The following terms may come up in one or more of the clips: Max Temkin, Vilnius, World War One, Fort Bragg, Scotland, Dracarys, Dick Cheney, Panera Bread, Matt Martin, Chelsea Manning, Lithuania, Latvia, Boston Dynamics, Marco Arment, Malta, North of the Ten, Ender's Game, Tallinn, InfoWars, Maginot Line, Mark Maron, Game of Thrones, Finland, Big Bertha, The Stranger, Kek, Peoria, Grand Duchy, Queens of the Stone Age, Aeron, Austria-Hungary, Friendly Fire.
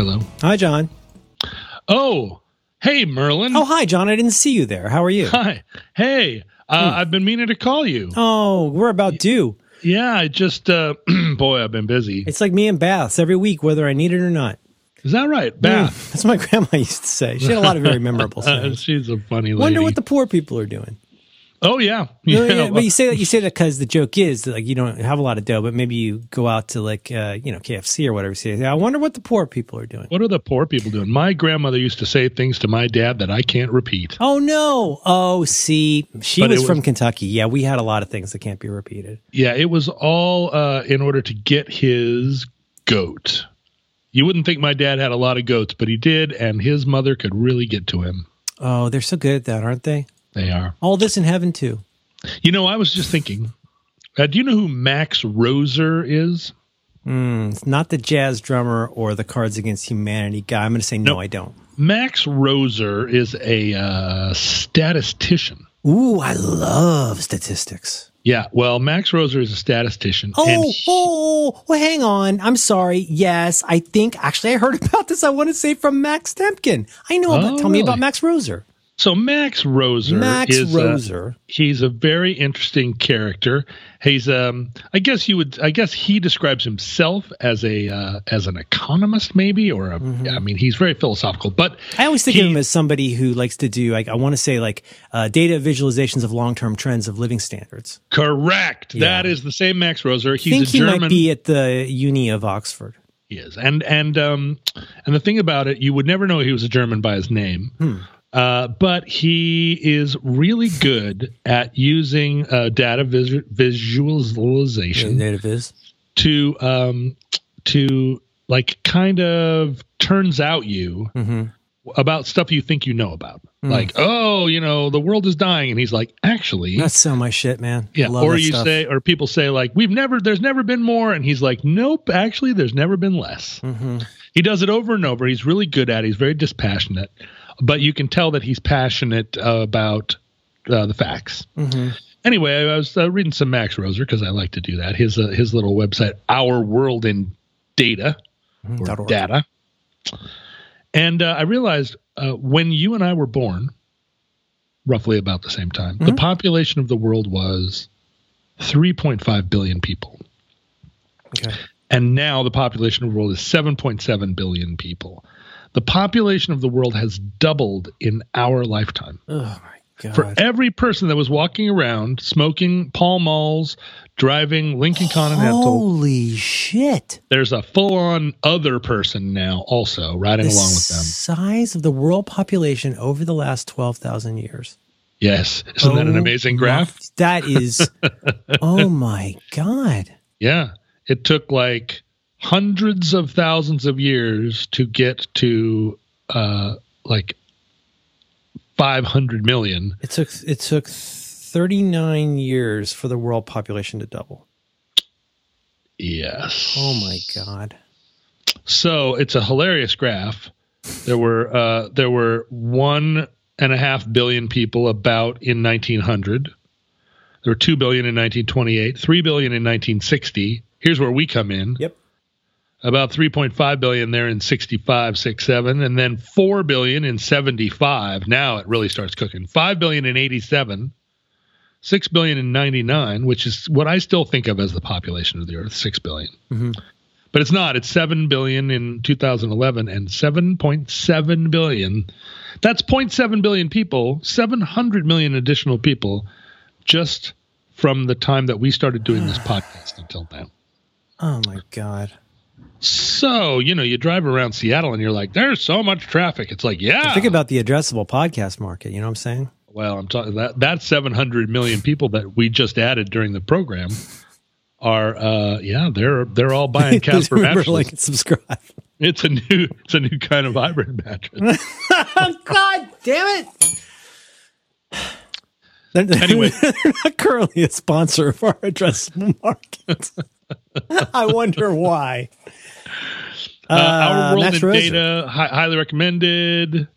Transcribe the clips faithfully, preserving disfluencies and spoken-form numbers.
Hello. Hi, John. Oh, hey, Merlin. Oh, hi, John. I didn't see you there. How are you? Hi. Hey, uh, hmm. I've been meaning to call you. Oh, we're about due. Yeah, I just, uh, boy, I've been busy. It's like me and baths every week, whether I need it or not. Is that right? Bath. Mm, that's what my grandma used to say. She had a lot of very memorable things. She's a funny lady. Wonder what the poor people are doing. Oh, yeah. yeah. yeah, yeah. But you say that you say that because the joke is that, like, you don't have a lot of dough, but maybe you go out to, like, uh, you know, K F C or whatever. Say, I wonder what the poor people are doing. What are the poor people doing? My grandmother used to say things to my dad that I can't repeat. Oh, no. Oh, see, she was, was from Kentucky. Yeah, we had a lot of things that can't be repeated. Yeah, it was all uh, in order to get his goat. You wouldn't think my dad had a lot of goats, but he did, and his mother could really get to him. Oh, they're so good at that, aren't they? They are. All this in heaven, too. You know, I was just thinking, uh, do you know who Max Roser is? Mm, it's not the jazz drummer or the Cards Against Humanity guy. I'm going to say no, no, I don't. Max Roser is a uh, statistician. Ooh, I love statistics. Yeah, well, Max Roser is a statistician. Oh, and he- oh, well, hang on. I'm sorry. Yes, I think, actually, I heard about this, I want to say, from Max Temkin. I know. Oh, about, tell really? me about Max Roser. So Max Roser Max is Roser. A, he's a very interesting character. He's um I guess you would I guess he describes himself as a uh, as an economist maybe or a, mm-hmm. I mean he's very philosophical, but I always think he, of him as somebody who likes to do like I want to say like uh, data visualizations of long-term trends of living standards. Correct. Yeah. That is the same Max Roser. He's I think a he German might be at the Uni of Oxford. He is. And and um and the thing about it, you would never know he was a German by his name. Hmm. Uh, but he is really good at using uh, data visu- visualization data viz. to um, to like kind of turns out you mm-hmm. about stuff you think you know about. Mm. Like, oh, you know, the world is dying, and he's like, actually, that's so my shit, man. Yeah. I love or that you stuff. say, or people say, like, we've never, there's never been more, and he's like, nope, actually, there's never been less. Mm-hmm. He does it over and over. He's really good at it. He's very dispassionate. But you can tell that he's passionate uh, about uh, the facts. Mm-hmm. Anyway, I was uh, reading some Max Roser because I like to do that. His uh, his little website, Our World in Data, mm-hmm. or Data. And uh, I realized uh, when you and I were born, roughly about the same time, mm-hmm. the population of the world was three point five billion people. Okay. And now the population of the world is seven point seven billion people. The population of the world has doubled in our lifetime. Oh, my God. For every person that was walking around, smoking Pall Malls, driving Lincoln Continental. Holy shit. There's a full-on other person now also riding the along with them. The size of the world population over the last twelve thousand years. Yes. Isn't oh, that an amazing graph? That is, oh, my God. Yeah. It took like... hundreds of thousands of years to get to uh, like five hundred million. It took it took thirty-nine years for the world population to double. Yes. Oh my God. So it's a hilarious graph. There were uh, there were one and a half billion people about in nineteen hundred. There were two billion in nineteen twenty-eight, three billion in nineteen sixty. Here's where we come in. Yep. About three point five billion there in sixty-five, sixty-seven, and then four billion in seventy-five. Now it really starts cooking. five billion in eighty-seven, six billion in ninety-nine, which is what I still think of as the population of the earth, six billion. Mm-hmm. But it's not. It's seven billion in two thousand eleven and seven point seven billion. That's zero point seven billion people, seven hundred million additional people just from the time that we started doing this podcast until now. Oh, my God. So, you know, you drive around Seattle and you're like, there's so much traffic. It's like, yeah. Think about the addressable podcast market. You know what I'm saying? Well, I'm talking that that seven hundred million people that we just added during the program are, uh, yeah, they're they're all buying Casper mattresses. Like and subscribe. It's a new it's a new kind of hybrid mattress. God damn it! Anyway, they're not currently a sponsor of our addressable market. I wonder why. Uh, Our World in Data, hi- highly recommended.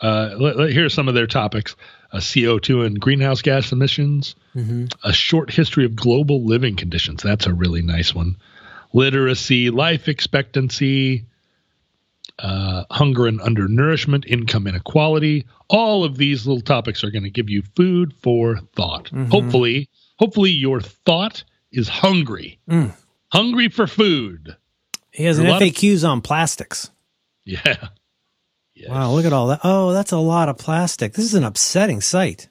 Uh, let, let, here are some of their topics. Uh, C O two and greenhouse gas emissions. Mm-hmm. A short history of global living conditions. That's a really nice one. Literacy, life expectancy, uh, hunger and undernourishment, income inequality. All of these little topics are going to give you food for thought. Mm-hmm. Hopefully, hopefully your thought is hungry, mm. hungry for food. He has an F A Qs of, on plastics. Yeah. Yes. Wow, look at all that. Oh, that's a lot of plastic. This is an upsetting sight.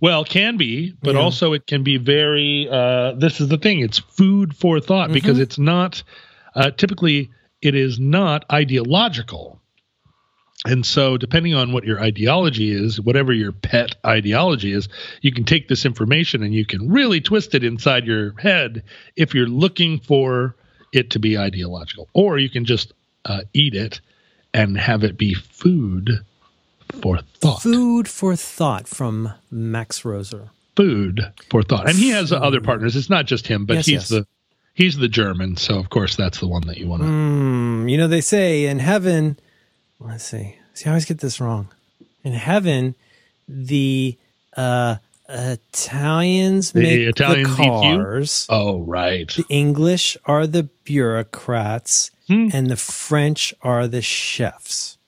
Well, it can be, but yeah. also it can be very, uh, this is the thing, it's food for thought mm-hmm. because it's not, uh, typically it is not ideological. And so depending on what your ideology is, whatever your pet ideology is, you can take this information and you can really twist it inside your head if you're looking for it to be ideological. Or you can just uh, eat it and have it be food for thought. Food for thought from Max Roser. Food for thought. And he has food. Other partners. It's not just him, but yes, he's yes. the he's the German. So, of course, that's the one that you want to... Mm, you know, they say in heaven... Let's see. See, I always get this wrong. In heaven, the uh, Italians the make Italians the cars. Oh, right. The English are the bureaucrats, hmm. and the French are the chefs.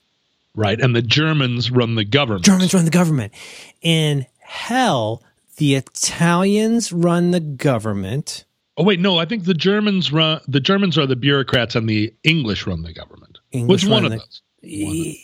Right, and the Germans run the government. Germans run the government. In hell, the Italians run the government. Oh wait, no, I think the Germans run the Germans are the bureaucrats and the English run the government. English Which one of the, those? One of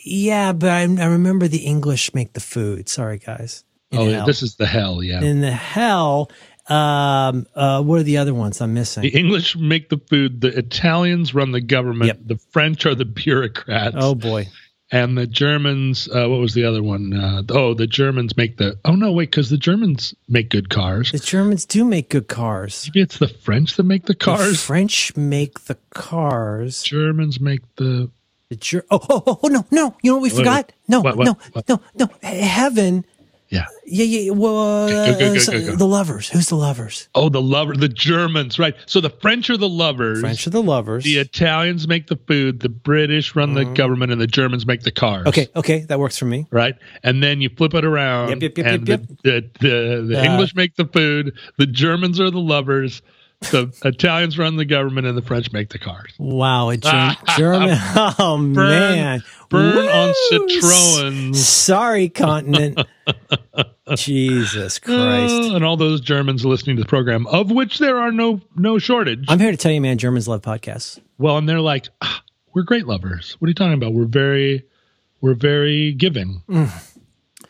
yeah, but I, I remember the English make the food. Sorry guys. In oh, hell. This is the hell, yeah. In the hell, um uh what are the other ones I'm missing? The English make the food, the Italians run the government, yep. the French are the bureaucrats. Oh boy. And the Germans, uh, what was the other one? Uh, oh, the Germans make the, oh, no, wait, because the Germans make good cars. The Germans do make good cars. Maybe it's the French that make the cars. The French make the cars. Germans make the. the Ger- oh, oh, oh, oh, no, no. You know what we forgot? No, what, what, no, what? no, no. Heaven. Yeah. Yeah, yeah. Well, uh, go, go, go, go, go. The lovers. Who's the lovers? Oh, the lover, the Germans, right. So the French are the lovers. French are the lovers. The Italians make the food. The British run mm. the government, and the Germans make the cars. Okay, okay. That works for me. Right? And then you flip it around, yep, yep, yep, and yep, yep. the, the, the, the uh, English make the food. The Germans are the lovers. The Italians run the government, and the French make the cars. Wow. It's German. Oh, burn, man. Burn Woo! On Citroens. Sorry, continent. Jesus Christ. Uh, and all those Germans listening to the program, of which there are no no shortage. I'm here to tell you, man, Germans love podcasts. Well, and they're like, ah, we're great lovers. What are you talking about? We're very, we're very giving. Mm. Mm.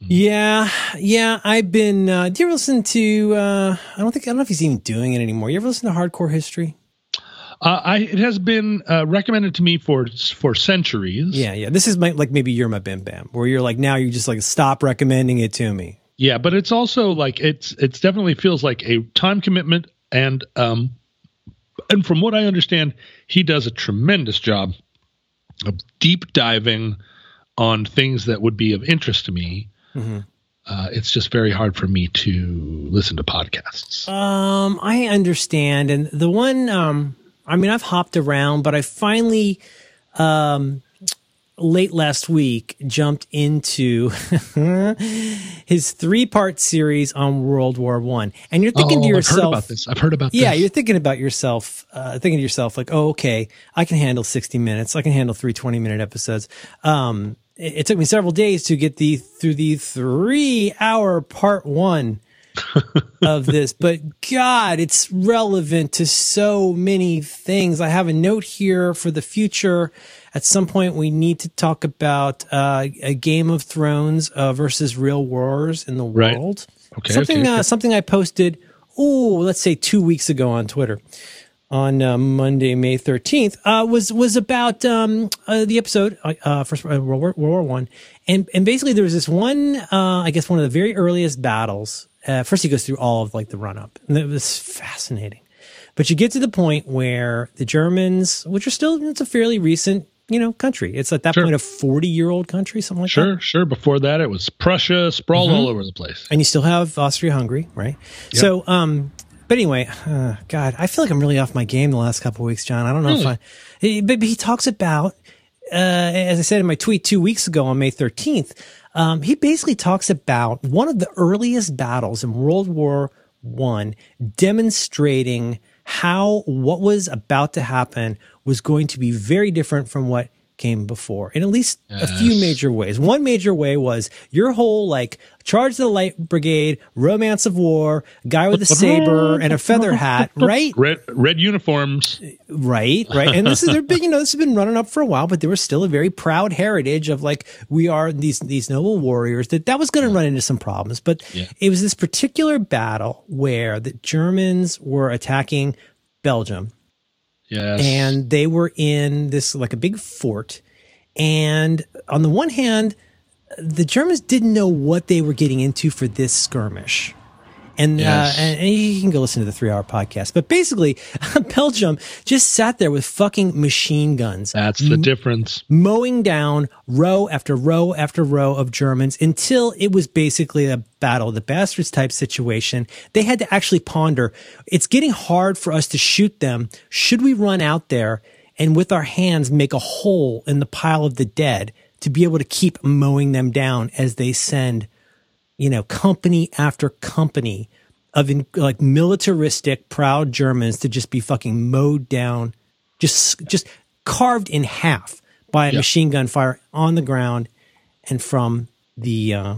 Yeah. Yeah. I've been, uh, do you ever listen to, uh, I don't think, I don't know if he's even doing it anymore. You ever listen to Hardcore History? Uh, I, it has been uh, recommended to me for for centuries. Yeah, yeah. This is my, like maybe you're my Bim Bam, where you're like now you just like stop recommending it to me. Yeah, but it's also like it's it's definitely feels like a time commitment, and um and from what I understand, he does a tremendous job of deep diving on things that would be of interest to me. Mm-hmm. Uh, it's just very hard for me to listen to podcasts. Um, I understand, and the one. Um, I mean, I've hopped around, but I finally, um, late last week, jumped into his three-part series on World War One. And you're thinking oh, to yourself, I've heard about this. I've heard about yeah, this. Yeah, you're thinking about yourself, uh, thinking to yourself, like, oh, okay, I can handle sixty minutes. I can handle three twenty-minute episodes. Um, it, it took me several days to get the through the three-hour part one of this, but God, it's relevant to so many things. I have a note here for the future. At some point, we need to talk about uh, a Game of Thrones uh, versus real wars in the right. world. Okay, something okay, okay. Uh, something I posted, oh, let's say two weeks ago on Twitter, on uh, Monday, May thirteenth, uh, was was about um, uh, the episode uh, for World War, World War One, and and basically there was this one, uh, I guess one of the very earliest battles. Uh, first, he goes through all of like the run-up, and it was fascinating. But you get to the point where the Germans, which are still—it's a fairly recent, you know, country. It's at that sure. point a forty-year-old country, something like sure, that. Sure, sure. Before that, it was Prussia, sprawled mm-hmm. all over the place, and you still have Austria-Hungary, right? Yep. So, um, but anyway, uh, God, I feel like I'm really off my game the last couple of weeks, John. I don't know really? if I. But he talks about, uh, as I said in my tweet two weeks ago on May thirteenth. Um, he basically talks about one of the earliest battles in World War One, demonstrating how what was about to happen was going to be very different from what came before in at least yes. a few major ways. One major way was your whole like charge the light brigade, romance of war, guy with a saber and a feather hat, right? Red, red uniforms. Right, right. And this is, there been, you know, this has been running up for a while, but there was still a very proud heritage of like, we are these, these noble warriors that that was going to yeah. run into some problems. But yeah. it was this particular battle where the Germans were attacking Belgium. Yes. And they were in this like a big fort. And on the one hand, the Germans didn't know what they were getting into for this skirmish. And, yes. uh, and, and you can go listen to the three hour podcast. But basically, Belgium just sat there with fucking machine guns. That's the difference. Mowing down row after row after row of Germans until it was basically a battle of the bastards type situation. They had to actually ponder, it's getting hard for us to shoot them. Should we run out there and with our hands make a hole in the pile of the dead to be able to keep mowing them down as they send, you know, company after company of in, like militaristic, proud Germans to just be fucking mowed down, just just carved in half by a yeah. machine gun fire on the ground and from the uh,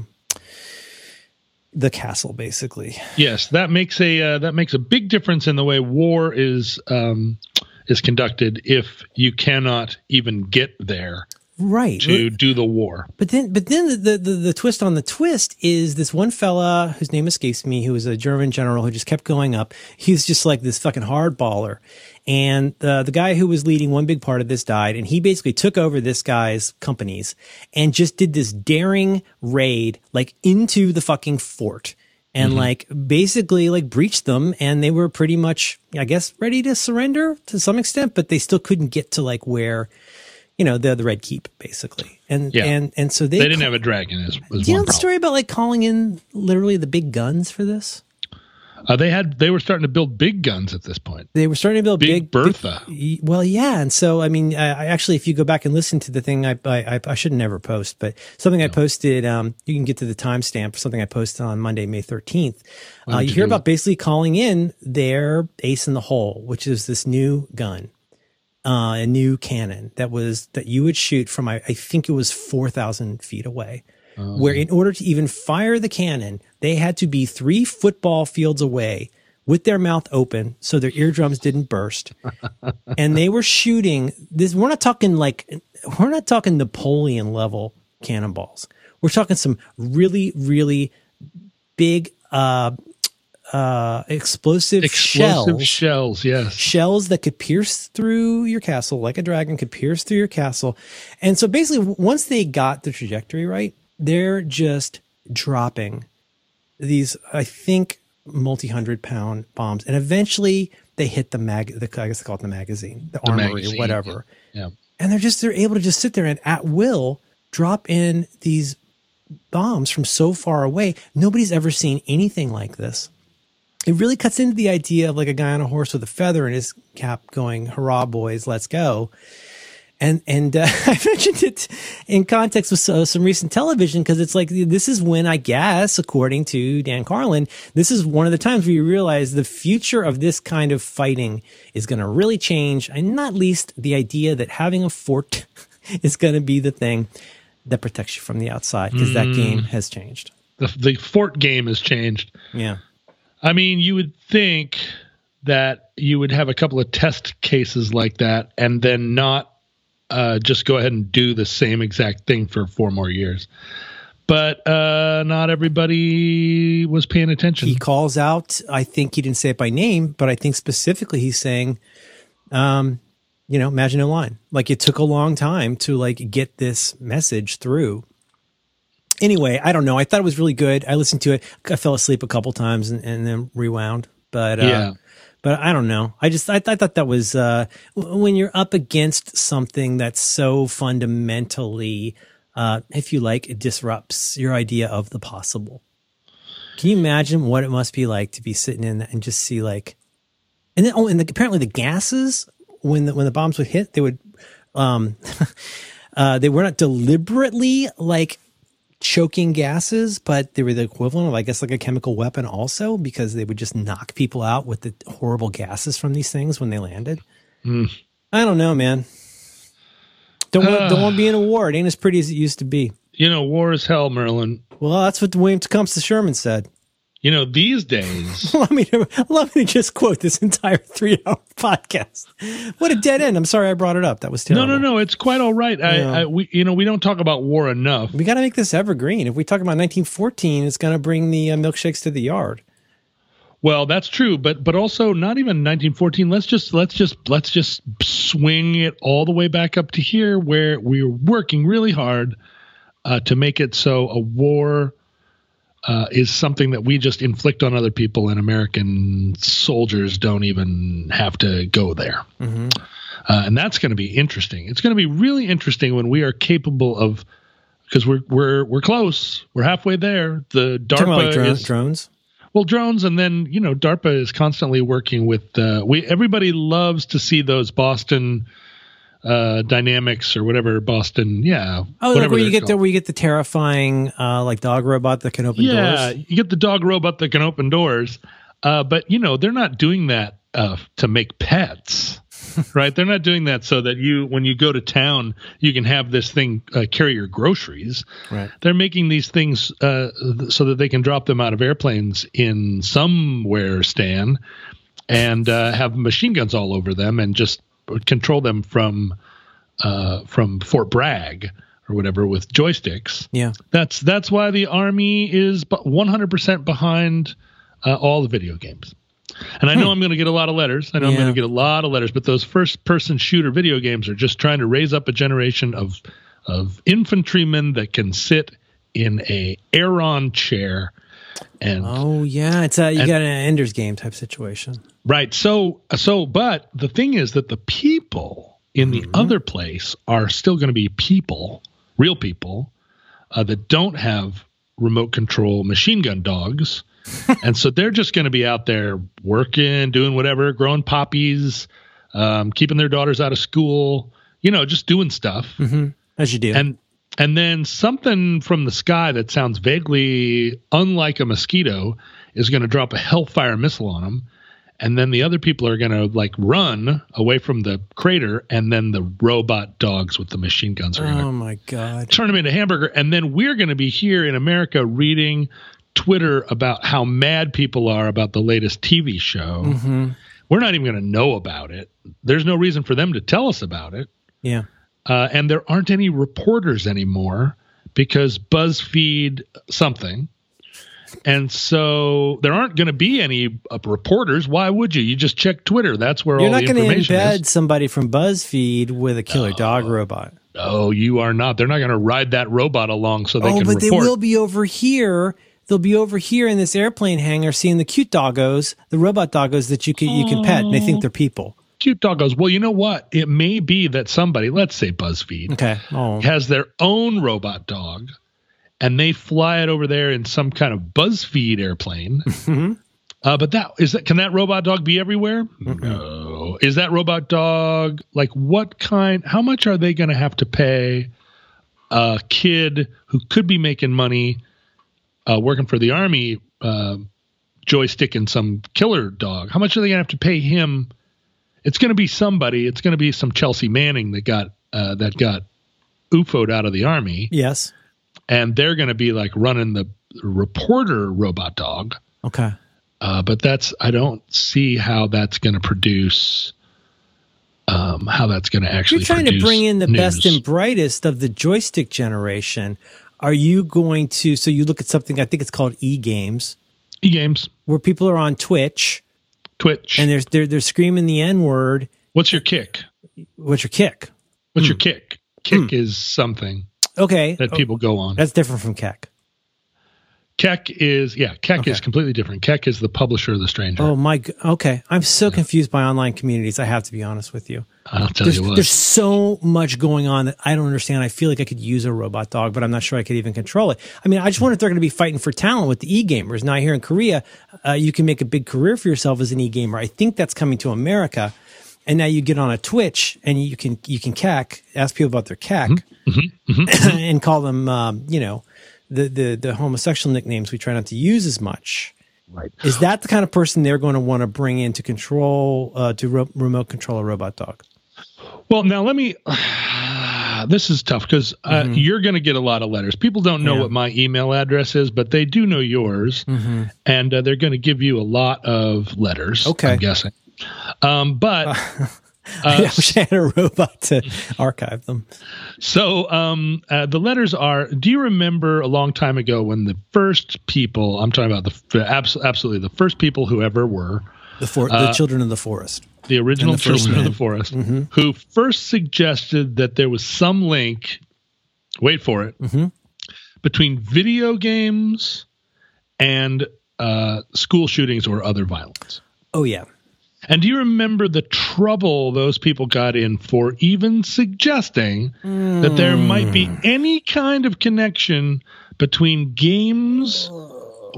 the castle, basically. Yes, that makes a uh, that makes a big difference in the way war is um, is conducted if you cannot even get there. Right. To do the war. But then, but then the, the, the twist on the twist is this one fella whose name escapes me, who was a German general who just kept going up. He's just like this fucking hardballer. And uh, the guy who was leading one big part of this died. And he basically took over this guy's companies and just did this daring raid, like into the fucking fort and mm-hmm. like basically like breached them. And they were pretty much, I guess, ready to surrender to some extent, but they still couldn't get to like where, you know, they're the Red Keep, basically. And yeah. and, and so they... They didn't have a dragon. Is, was do you know the problem. Story about, like, calling in literally the big guns for this? Uh, they had they were starting to build big guns at this point. They were starting to build big... Big Bertha. Big, well, yeah. And so, I mean, I, I actually, if you go back and listen to the thing, I I, I should never post, but something no. I posted, um, you can get to the timestamp for something I posted on Monday, May thirteenth. Uh, you hear about it? Basically calling in their ace in the hole, which is this new gun. Uh, a new cannon that was that you would shoot from, I, I think it was four thousand feet away, um, where in order to even fire the cannon, they had to be three football fields away with their mouth open so their eardrums didn't burst. And they were shooting this. We're not talking like we're not talking Napoleon level cannonballs. We're talking some really, really big uh, Uh, explosive, explosive shells, shells, yes, shells that could pierce through your castle like a dragon could pierce through your castle. And so basically, once they got the trajectory right, they're just dropping these, I think, multi-hundred pound bombs, and eventually they hit the mag. The, I guess they call it the magazine, the, the armory, magazine, whatever. Yeah. Yeah. And they're just they're able to just sit there and at will drop in these bombs from so far away. Nobody's ever seen anything like this. It really cuts into the idea of like a guy on a horse with a feather in his cap going, hurrah, boys, let's go. And and uh, I mentioned it in context with so, some recent television because it's like this is when, I guess, according to Dan Carlin, this is one of the times where you realize the future of this kind of fighting is going to really change, and not least the idea that having a fort is going to be the thing that protects you from the outside because mm. that game has changed. The, the fort game has changed. Yeah. I mean, you would think that you would have a couple of test cases like that and then not uh, just go ahead and do the same exact thing for four more years. But uh, not everybody was paying attention. He calls out, I think he didn't say it by name, but I think specifically he's saying, um, you know, Maginot Line. Like it took a long time to like get this message through. Anyway, I don't know. I thought it was really good. I listened to it. I fell asleep a couple times and, and then rewound. But uh, yeah. but I don't know. I just I, I thought that was uh, when you're up against something that's so fundamentally, uh, if you like, disrupts your idea of the possible. Can you imagine what it must be like to be sitting in and just see like, and then oh, and the, apparently the gases when the, when the bombs would hit, they would, um, uh, they were not deliberately like. choking gases, but they were the equivalent of, I guess, like a chemical weapon also, because they would just knock people out with the horrible gases from these things when they landed. Mm. I don't know, man. Don't, uh, don't want to be in a war. It ain't as pretty as it used to be. You know, war is hell, Merlin. Well, that's what William Tecumseh Sherman said. You know, these days. let me let me just quote this entire three-hour podcast. What a dead end. I'm sorry I brought it up. That was terrible. No, no, no. It's quite all right. I, yeah. I, we, you know, we don't talk about war enough. We got to make this evergreen. If we talk about nineteen fourteen, it's going to bring the uh, milkshakes to the yard. Well, that's true, but but also not even nineteen fourteen. Let's just let's just let's just swing it all the way back up to here, where we're working really hard uh, to make it so a war Uh, is something that we just inflict on other people, and American soldiers don't even have to go there. Mm-hmm. Uh, and that's going to be interesting. It's going to be really interesting when we are capable of, because we're we're we're close. We're halfway there. The DARPA like drone, is, drones. Well, drones, and then you know DARPA is constantly working with. Uh, we everybody loves to see those Boston Uh, dynamics or whatever Boston, yeah. Oh, like where you get the, where you get the terrifying uh, like dog robot that can open yeah, doors. Yeah, you get the dog robot that can open doors. Uh, but you know they're not doing that uh, to make pets, right? They're not doing that so that you, when you go to town, you can have this thing uh, carry your groceries. Right. They're making these things uh, so that they can drop them out of airplanes in somewhere, Stan, and uh, have machine guns all over them and just control them from uh, from Fort Bragg or whatever with joysticks. Yeah, that's that's why the Army is one hundred percent behind uh, all the video games. And I know hmm. I'm going to get a lot of letters. I know yeah. I'm going to get a lot of letters, but those first-person shooter video games are just trying to raise up a generation of of infantrymen that can sit in a Aeron chair. And oh yeah, it's a, you and, got an Ender's Game type situation. Right. So, so, but the thing is that the people in the mm-hmm. other place are still going to be people, real people, uh, that don't have remote control machine gun dogs. And so they're just going to be out there working, doing whatever, growing poppies, um, keeping their daughters out of school, you know, just doing stuff. Mm-hmm. As you do. And, and then something from the sky that sounds vaguely unlike a mosquito is going to drop a hellfire missile on them. And then the other people are going to like run away from the crater, and then the robot dogs with the machine guns are going to oh my God. turn them into hamburger. And then we're going to be here in America reading Twitter about how mad people are about the latest T V show. Mm-hmm. We're not even going to know about it. There's no reason for them to tell us about it. Yeah. Uh, and there aren't any reporters anymore because BuzzFeed something. And so there aren't going to be any uh, reporters. Why would you? You just check Twitter. That's where You're all the information is. You're not going to embed somebody from BuzzFeed with a killer no. dog robot. No, you are not. They're not going to ride that robot along so they oh, can report. Oh, but they will be over here. They'll be over here in this airplane hangar seeing the cute doggos, the robot doggos that you can, you can pet, and they think they're people. Cute doggos. Well, you know what? It may be that somebody, let's say BuzzFeed, okay. oh. has their own robot dog. And they fly it over there in some kind of BuzzFeed airplane. Mm-hmm. Uh, but that is that. Can that robot dog be everywhere? Mm-hmm. No. Is that robot dog like what kind? How much are they going to have to pay a kid who could be making money uh, working for the Army, uh, joystick and some killer dog? How much are they going to have to pay him? It's going to be somebody. It's going to be some Chelsea Manning that got uh, that got U F O'd out of the Army. Yes. And they're going to be like running the reporter robot dog. Okay. Uh, but that's, I don't see how that's going to produce, um, how that's going to actually produce. You're trying to bring in the news. Best and brightest of the joystick generation. Are you going to, so you look at something, I think it's called e-games. E-games. Where people are on Twitch. Twitch. And they're, they're, they're screaming the N-word. What's your kick? What's your kick? What's mm. your kick? Kick mm. is something. Okay. That people go on. That's different from Kek. Kek is, yeah, Kek okay. is completely different. Kek is the publisher of The Stranger. Oh, my, okay. I'm so yeah. confused by online communities. I have to be honest with you. I'll tell there's, you what. There's so much going on that I don't understand. I feel like I could use a robot dog, but I'm not sure I could even control it. I mean, I just wonder if they're going to be fighting for talent with the e-gamers. Now, here in Korea, uh, you can make a big career for yourself as an e-gamer. I think that's coming to America. And now you get on a Twitch and you can you can Kek, ask people about their Kek, mm-hmm, mm-hmm, and call them, um, you know, the, the, the homosexual nicknames we try not to use as much. Right. Is that the kind of person they're going to want to bring in to control, uh, to re remote control a robot dog? Well, now let me, uh, this is tough because uh, mm-hmm. you're going to get a lot of letters. People don't know yeah. what my email address is, but they do know yours. Mm-hmm. And uh, they're going to give you a lot of letters. Okay. I'm guessing. Um, but uh, uh, I wish I had a robot to archive them. So um, uh, the letters are, do you remember a long time ago when the first people, I'm talking about the, the abs absolutely the first people who ever were. The, for uh, the children of the forest. The original the Children of the Forest, mm-hmm. who first suggested that there was some link, wait for it, mm-hmm. between video games and uh, school shootings or other violence. Oh, yeah. And do you remember the trouble those people got in for even suggesting mm. that there might be any kind of connection between games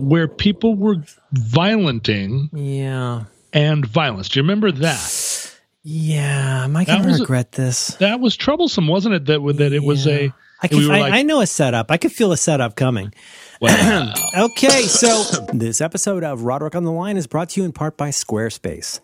where people were violenting? Yeah. And violence. Do you remember that? Yeah, am I gonna regret this? That was troublesome, wasn't it? That that it yeah. was a. I, can, we I, like, I know a setup. I could feel a setup coming. Wow. Okay, so this episode of Roderick on the Line is brought to you in part by Squarespace.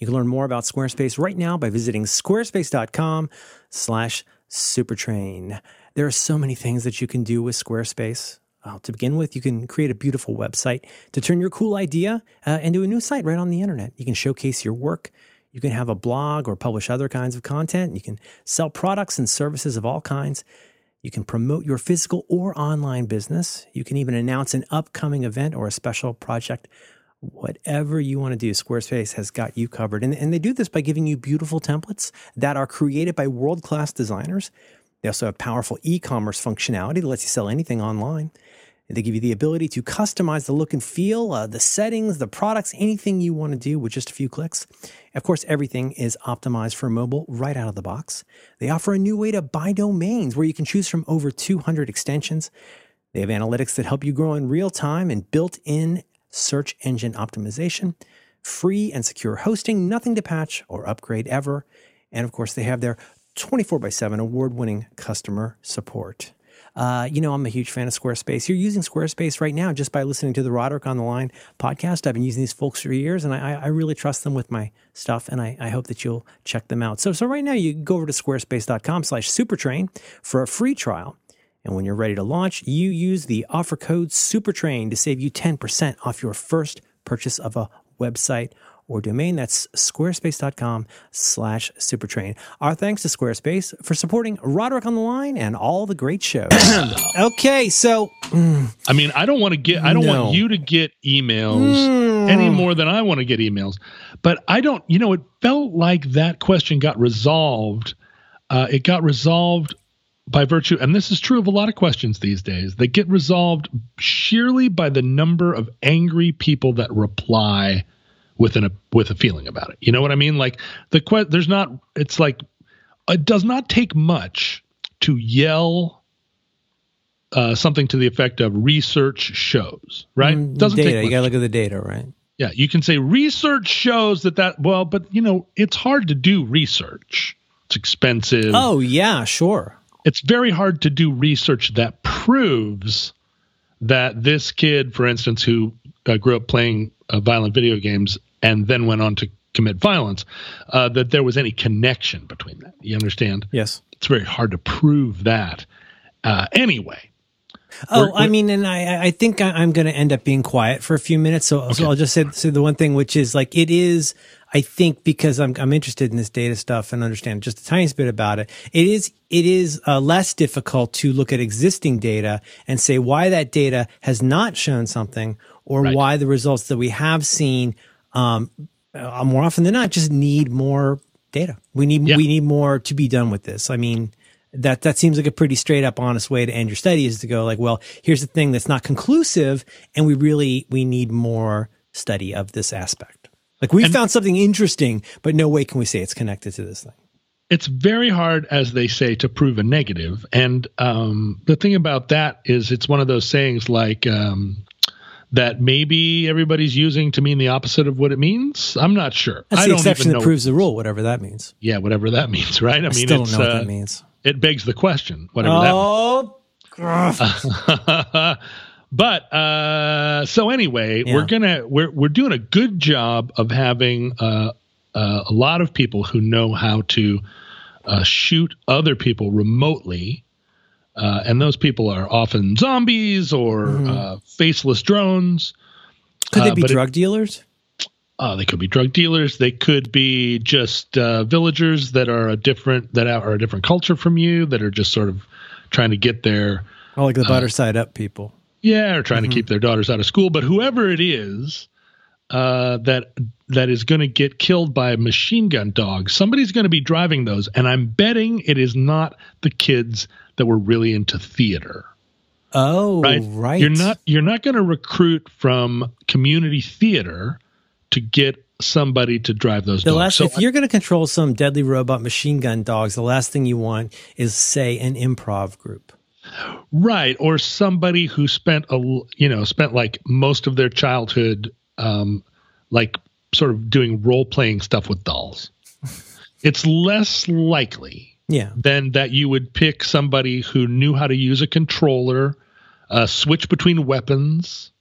You can learn more about Squarespace right now by visiting squarespace dot com slash supertrain. There are so many things that you can do with Squarespace. Well, to begin with, you can create a beautiful website to turn your cool idea uh, into a new site right on the internet. You can showcase your work. You can have a blog or publish other kinds of content. You can sell products and services of all kinds. You can promote your physical or online business. You can even announce an upcoming event or a special project. Whatever you want to do, Squarespace has got you covered. And, and they do this by giving you beautiful templates that are created by world-class designers. They also have powerful e-commerce functionality that lets you sell anything online. They give you the ability to customize the look and feel, uh, the settings, the products, anything you want to do with just a few clicks. Of course, everything is optimized for mobile right out of the box. They offer a new way to buy domains where you can choose from over two hundred extensions. They have analytics that help you grow in real time and built-in search engine optimization, free and secure hosting, nothing to patch or upgrade ever. And of course, they have their twenty-four by seven award-winning customer support. Uh, you know, I'm a huge fan of Squarespace. You're using Squarespace right now just by listening to the Roderick on the Line podcast. I've been using these folks for years, and I, I really trust them with my stuff, and I, I hope that you'll check them out. So, so right now, you go over to squarespace dot com slash supertrain for a free trial, and when you're ready to launch, you use the offer code SUPERTRAIN to save you ten percent off your first purchase of a website or domain. That's squarespace dot com slash supertrain. Our thanks to Squarespace for supporting Roderick on the Line and all the great shows. Okay, so mm, I mean, I don't want to get, I don't no. want you to get emails mm. any more than I want to get emails. But I don't, you know, it felt like that question got resolved. Uh, it got resolved by virtue, and this is true of a lot of questions these days. They get resolved sheerly by the number of angry people that reply with an, a, with a feeling about it. You know what I mean? Like the que there's not, it's like, it does not take much to yell uh, something to the effect of research shows, right? Mm, doesn't data. take much. You gotta look at the data, right? Yeah. You can say research shows that that, well, but you know, it's hard to do research. It's expensive. Oh yeah, sure. It's very hard to do research that proves that this kid, for instance, who uh, grew up playing uh, violent video games and then went on to commit violence, uh, that there was any connection between that. You understand? Yes. It's very hard to prove that. Uh, anyway. Oh, we're, we're, I mean, and I, I think I, I'm going to end up being quiet for a few minutes. So, okay. so I'll just say, say the one thing, which is like, it is, I think, because I'm, I'm interested in this data stuff and understand just the tiniest bit about it. It is, it is uh, less difficult to look at existing data and say why that data has not shown something, or right. why the results that we have seen, um, uh, more often than not, just need more data. We need, yeah. we need more to be done with this. I mean, That, that seems like a pretty straight up honest way to end your study, is to go like, well, here's the thing that's not conclusive, and we really, we need more study of this aspect. Like we found something interesting, but no way can we say it's connected to this thing. It's very hard, as they say, to prove a negative. And, um, the thing about that is it's one of those sayings like, um, that maybe everybody's using to mean the opposite of what it means. I'm not sure. That's the I don't exception even that know proves the rule, whatever that means. Yeah. Whatever that means. Right. I, I mean, still it's, don't know what uh, that means. It begs the question, whatever oh, that means. But uh, so anyway, yeah. we're gonna we're we're doing a good job of having uh, uh, a lot of people who know how to uh, shoot other people remotely, uh, and those people are often zombies or mm-hmm. uh, faceless drones. Could they be uh, drug it, dealers? Uh, they could be drug dealers. They could be just uh, villagers that are a different that are a different culture from you that are just sort of trying to get their oh, like the butter uh, side up people. Yeah, or trying mm-hmm. to keep their daughters out of school. But whoever it is uh, that that is going to get killed by machine gun dogs, somebody's going to be driving those. And I'm betting it is not the kids that were really into theater. Oh, right. right. You're not you're not going to recruit from community theater to get somebody to drive those the dogs. Last, so if I, you're going to control some deadly robot machine gun dogs, the last thing you want is, say, an improv group. Right, or somebody who spent a you know spent like most of their childhood um like sort of doing role playing stuff with dolls. It's less likely yeah than that you would pick somebody who knew how to use a controller, uh switch between weapons.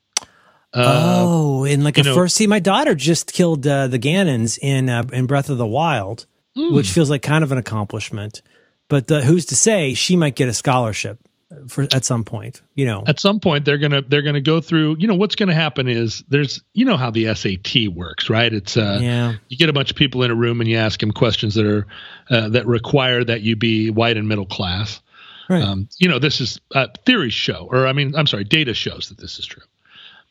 Uh, oh, in like a know, first see my daughter just killed uh, the Ganons in uh, in Breath of the Wild, mm. which feels like kind of an accomplishment. But uh, who's to say she might get a scholarship for at some point, you know, at some point they're going to, they're going to go through, you know, what's going to happen is there's, you know, how the S A T works, right? It's uh yeah. you get a bunch of people in a room and you ask them questions that are, uh, that require that you be white and middle class. Right. Um, you know, this is uh theories show, or I mean, I'm sorry, data shows that this is true.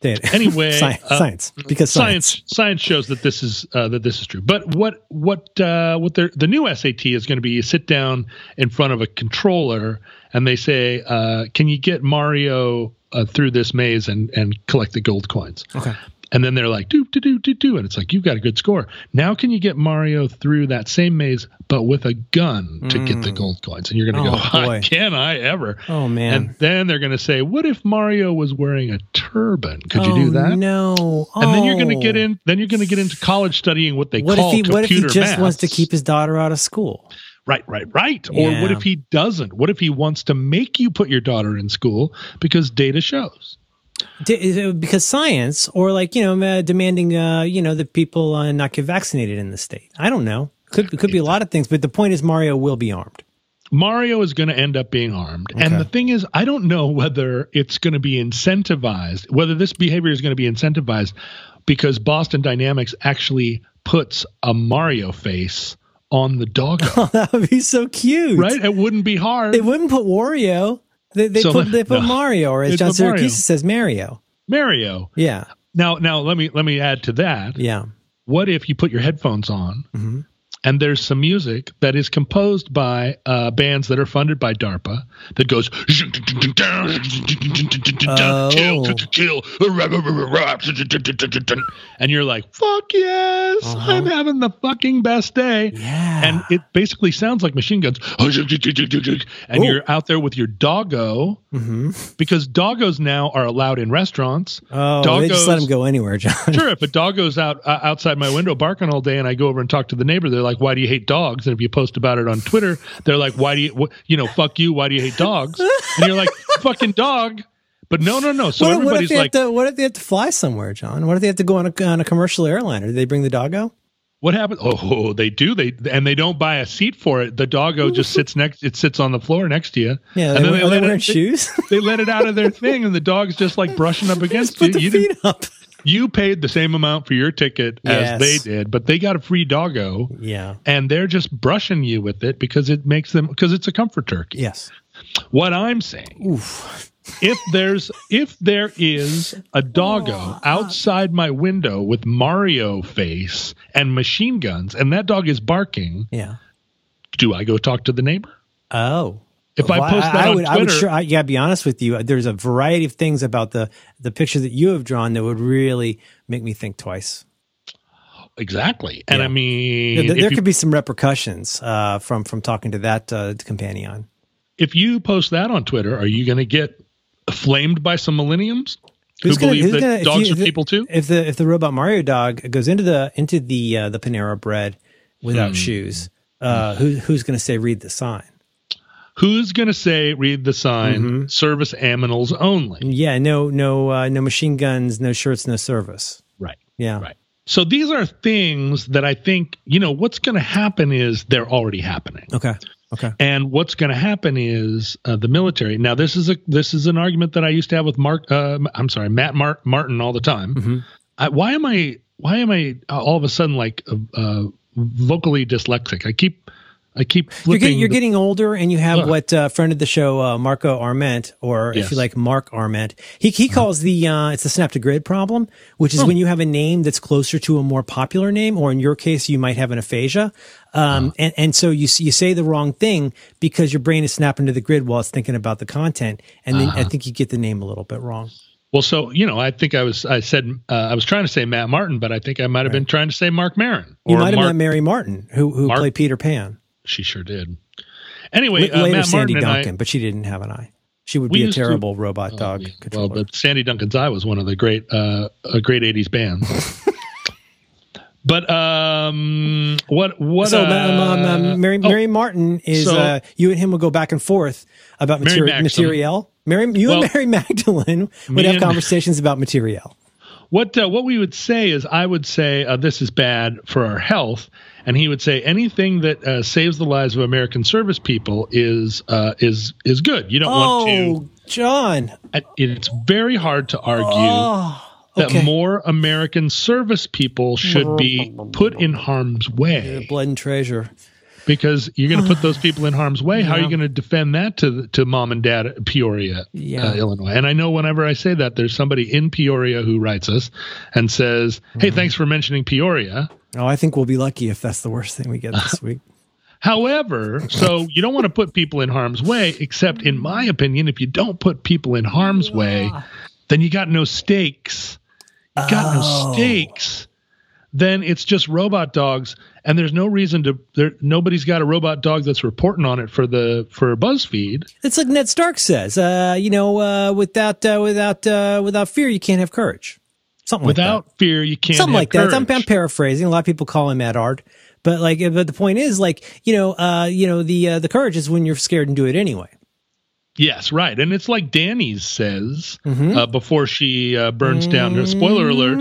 Data. Anyway, science, uh, science, because science. science, science shows that this is, uh, that this is true. But what, what, uh, what the, the new S A T is going to be, you sit down in front of a controller and they say, uh, can you get Mario uh, through this maze and, and collect the gold coins? Okay. And then they're like, do, do, do, do, do. And it's like, you've got a good score. Now can you get Mario through that same maze, but with a gun to mm. get the gold coins? And you're going to oh, go, boy. Can I ever? Oh, man. And then they're going to say, what if Mario was wearing a turban? Could oh, you do that? No. Oh. And then you're going to get in. Then you're going to get into college studying what they what call if he, computer What if he just maths. wants to keep his daughter out of school? Right, right, right. Yeah. Or what if he doesn't? What if he wants to make you put your daughter in school because data shows? Because science, or like, you know, demanding, uh, you know, that people uh, not get vaccinated in the state. I don't know. Could could be a lot of things. But the point is Mario will be armed. Mario is going to end up being armed. Okay. And the thing is, I don't know whether it's going to be incentivized, whether this behavior is going to be incentivized, because Boston Dynamics actually puts a Mario face on the dog. Oh, that would be so cute. Right? It wouldn't be hard. They wouldn't put Wario. They, they, so, put, they put no, Mario, or as John Syracuse says, Mario. Mario. Yeah. Now, now let me let me add to that. Yeah. What if you put your headphones on, mm-hmm. and there's some music that is composed by uh, bands that are funded by DARPA that goes oh. kill, kill, kill, and you're like, fuck yes, uh-huh. I'm having the fucking best day. Yeah. And it basically sounds like machine guns. And Ooh. you're out there with your doggo, mm-hmm. because doggos now are allowed in restaurants. Oh, doggos, they just let them go anywhere, John. Sure, if a doggo's out uh, outside my window barking all day, and I go over and talk to the neighbor, they're like, like, why do you hate dogs? And if you post about it on Twitter, they're like, why do you, you know, fuck you, why do you hate dogs? And you're like, fucking dog. But no, no, no. So what, everybody's what like, to, what if they have to fly somewhere, John? What if they have to go on a, on a commercial airliner? Do they bring the doggo? What happens? Oh, they do. They and they don't buy a seat for it. The doggo just sits next. It sits on the floor next to you. Yeah, and they, then they, let they wearing it, shoes. They, they let it out of their thing, and the dog's just like brushing up against you. Put the you feet up. You paid the same amount for your ticket as yes. they did, but they got a free doggo. Yeah. And they're just brushing you with it because it makes them, because it's a comfort turkey. Yes. What I'm saying, Oof. if there's, if there is a doggo oh. outside my window with Mario face and machine guns, and that dog is barking. Yeah. Do I go talk to the neighbor? Oh, If well, I post that I, I on would, Twitter, I would sure, I, yeah, be honest with you. There's a variety of things about the the picture that you have drawn that would really make me think twice. Exactly, and yeah. I mean, there, there could you, be some repercussions uh, from from talking to that uh, companion. If you post that on Twitter, are you going to get flamed by some millenniums who's who gonna, believe that gonna, dogs you, are if, people too? If the if the robot Mario dog goes into the into the uh, the Panera Bread without mm. shoes, uh, who, who's going to say read the sign? Who's going to say, read the sign, mm-hmm. service aminals only? Yeah, no, no, uh, no machine guns, no shirts, no service. Right. Yeah. Right. So these are things that I think, you know, what's going to happen is they're already happening. Okay. Okay. And what's going to happen is uh, the military. Now, this is a this is an argument that I used to have with Mark. Uh, I'm sorry, Matt Mar- Martin all the time. Mm-hmm. I, why am I why am I all of a sudden like uh, uh, vocally dyslexic? I keep. I keep flipping. You're getting, you're the, getting older, and you have uh, what uh, friend of the show, uh, Marco Arment, or yes. if you like, Mark Arment. He he calls uh-huh. the uh, it's the snap to grid problem, which is oh. when you have a name that's closer to a more popular name, or in your case, you might have an aphasia, um, uh-huh. and and so you you say the wrong thing because your brain is snapping to the grid while it's thinking about the content, and then uh-huh. I think you get the name a little bit wrong. Well, so, you know, I think I was, I said, uh, I was trying to say Matt Martin, but I think I might have right. been trying to say Mark Maron. You might have Mark, met Mary Martin, who who Mark, played Peter Pan. She sure did. Anyway, L- later uh, Matt Sandy Martin Duncan, I, but she didn't have an eye. She would be a terrible to, robot dog. Oh, yeah. Well, but Sandy Duncan's Eye was one of the great, uh, a great eighties bands. But um, what what? So, uh, um, um, Mary Mary oh, Martin is so, uh, you and him will go back and forth about materi- material. Mary, you well, and Mary Magdalene would have and, conversations about material. What uh, what we would say is, I would say uh, this is bad for our health, and he would say anything that uh, saves the lives of American service people is uh, is is good. You don't oh, want to, John. It's very hard to argue oh, okay. that more American service people should be put in harm's way. Yeah, blood and treasure. Because you're going to put those people in harm's way. Yeah. How are you going to defend that to to mom and dad at Peoria, yeah. uh, Illinois? And I know whenever I say that, there's somebody in Peoria who writes us and says, hey, mm-hmm. thanks for mentioning Peoria. Oh, I think we'll be lucky if that's the worst thing we get this week. However, so you don't want to put people in harm's way, except in my opinion, if you don't put people in harm's yeah. way, then you got no stakes. You got oh. no stakes. Then it's just robot dogs, and there's no reason to. There, nobody's got a robot dog that's reporting on it for the for BuzzFeed. It's like Ned Stark says, uh, you know, uh, without uh, without uh, without fear, you can't have courage. Something without like that. fear, you can't. Something have like courage. that. I'm, I'm paraphrasing. A lot of people call him Eddard, but like, but the point is, like, you know, uh, you know, the uh, the courage is when you're scared and do it anyway. Yes, right, and it's like Danny's says mm-hmm. uh, before she uh, burns mm-hmm. down. Her, spoiler alert!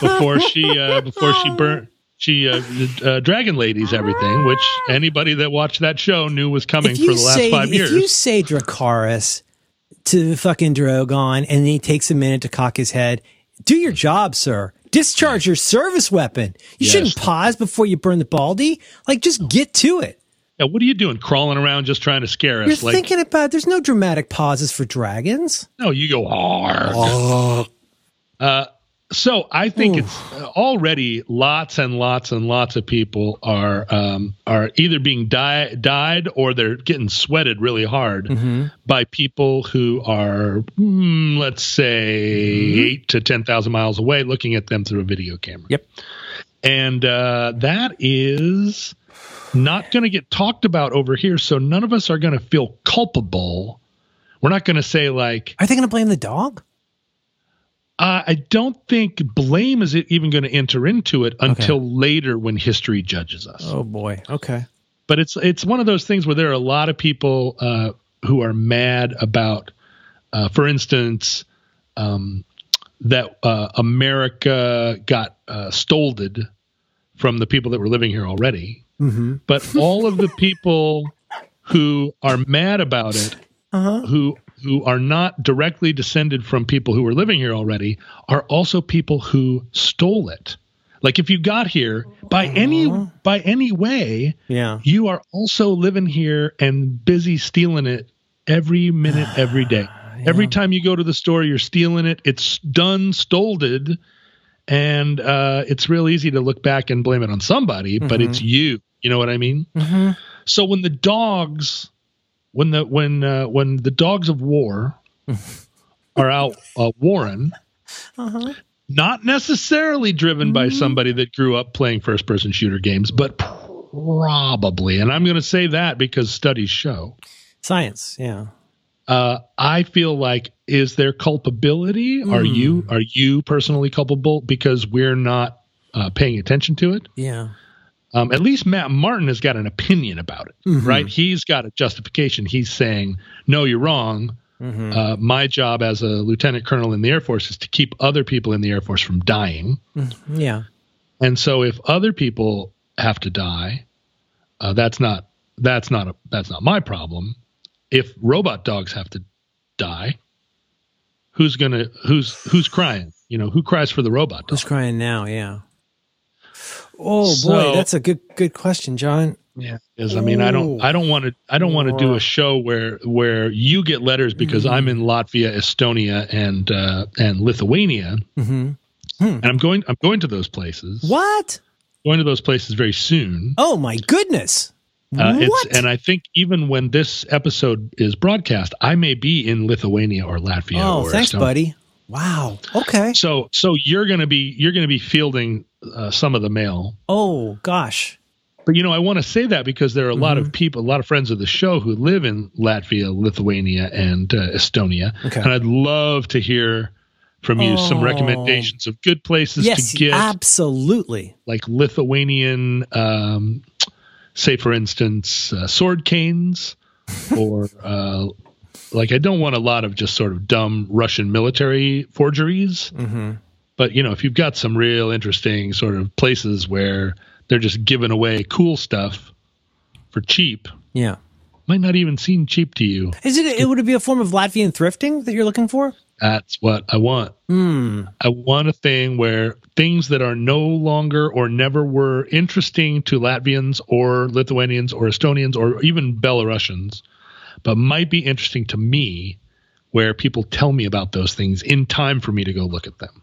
Before she uh, before she burn she uh, uh, Dragon Ladies everything, which anybody that watched that show knew was coming for the last say, five years. If you say Dracarys to fucking Drogon, and he takes a minute to cock his head, do your job, sir. Discharge your service weapon. You yes. shouldn't pause before you burn the baldy. Like, just get to it. Yeah, what are you doing, crawling around just trying to scare us? You're like, thinking about, there's no dramatic pauses for dragons. No, you go, argh. Oh. Uh, so I think Oof. it's already lots and lots and lots of people are um, are either being di- died or they're getting sweated really hard mm-hmm. by people who are, mm, let's say, mm-hmm. eight to ten thousand miles away looking at them through a video camera. Yep. And uh, that is... not going to get talked about over here, so none of us are going to feel culpable. We're not going to say, like... Are they going to blame the dog? Uh, I don't think blame is even going to enter into it until okay. later when history judges us. Oh, boy. Okay. But it's it's one of those things where there are a lot of people uh, who are mad about, uh, for instance, um, that uh, America got uh, stolen from the people that were living here already. Mm-hmm. But all of the people who are mad about it, uh-huh. who who are not directly descended from people who were living here already, are also people who stole it. Like, if you got here by uh-huh. any by any way, yeah. you are also living here and busy stealing it every minute, every day. yeah. Every time you go to the store, you're stealing it. It's done, stolen, and uh, it's real easy to look back and blame it on somebody, mm-hmm. but it's you. You know what I mean? Mm-hmm. So when the dogs, when the when uh, when the dogs of war are out uh, warring, uh-huh. not necessarily driven mm-hmm. by somebody that grew up playing first-person shooter games, but probably, and I'm going to say that because studies show. Science, yeah. Uh, I feel like, is there culpability? Mm. Are you are you personally culpable because we're not uh, paying attention to it? Yeah. Um, at least Matt Martin has got an opinion about it, mm-hmm. right? He's got a justification. He's saying, no, you're wrong. Mm-hmm. Uh, my job as a lieutenant colonel in the Air Force is to keep other people in the Air Force from dying. Yeah. And so if other people have to die, uh, that's not that's not a, that's not my problem. If robot dogs have to die, who's gonna who's who's crying? You know, who cries for the robot dog? Who's crying now? Yeah. Oh so, boy, that's a good good question, John. Yeah, is I mean, I don't I don't want to I don't want to do a show where where you get letters because mm-hmm. I'm in Latvia, Estonia, and uh, and Lithuania, mm-hmm. hmm. and I'm going I'm going to those places. What? Going to those places very soon. Oh my goodness! Uh, what? It's, and I think even when this episode is broadcast, I may be in Lithuania or Latvia. Oh, or thanks, Estonia. Buddy. Wow. Okay. So so you're gonna be you're gonna be fielding uh, some of the mail. Oh gosh. But, you know, I want to say that because there are a mm-hmm. lot of people, a lot of friends of the show who live in Latvia, Lithuania, and uh, Estonia. Okay. And I'd love to hear from you oh. some recommendations of good places yes, to get. Absolutely. Like Lithuanian, um, say, for instance, uh, sword canes or uh, like I don't want a lot of just sort of dumb Russian military forgeries. Mm-hmm. But, you know, if you've got some real interesting sort of places where they're just giving away cool stuff for cheap. Yeah. Might not even seem cheap to you. Is it, it would it be a form of Latvian thrifting that you're looking for? That's what I want. Mm. I want a thing where things that are no longer or never were interesting to Latvians or Lithuanians or Estonians or even Belarusians, but might be interesting to me, where people tell me about those things in time for me to go look at them.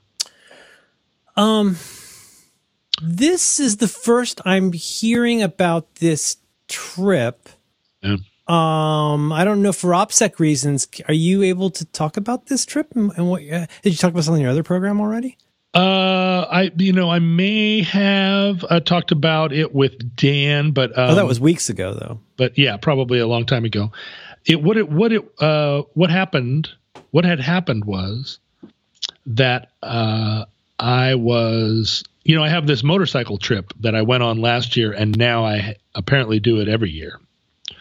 Um... This is the first I'm hearing about this trip. Yeah. Um, I don't know, for OPSEC reasons, are you able to talk about this trip? And what uh, did you talk about something in your other program already? Uh, I you know I may have uh, talked about it with Dan, but um, oh, that was weeks ago though. But yeah, probably a long time ago. It what it what it uh what happened? What had happened was that uh I was. You know, I have this motorcycle trip that I went on last year, and now I apparently do it every year. A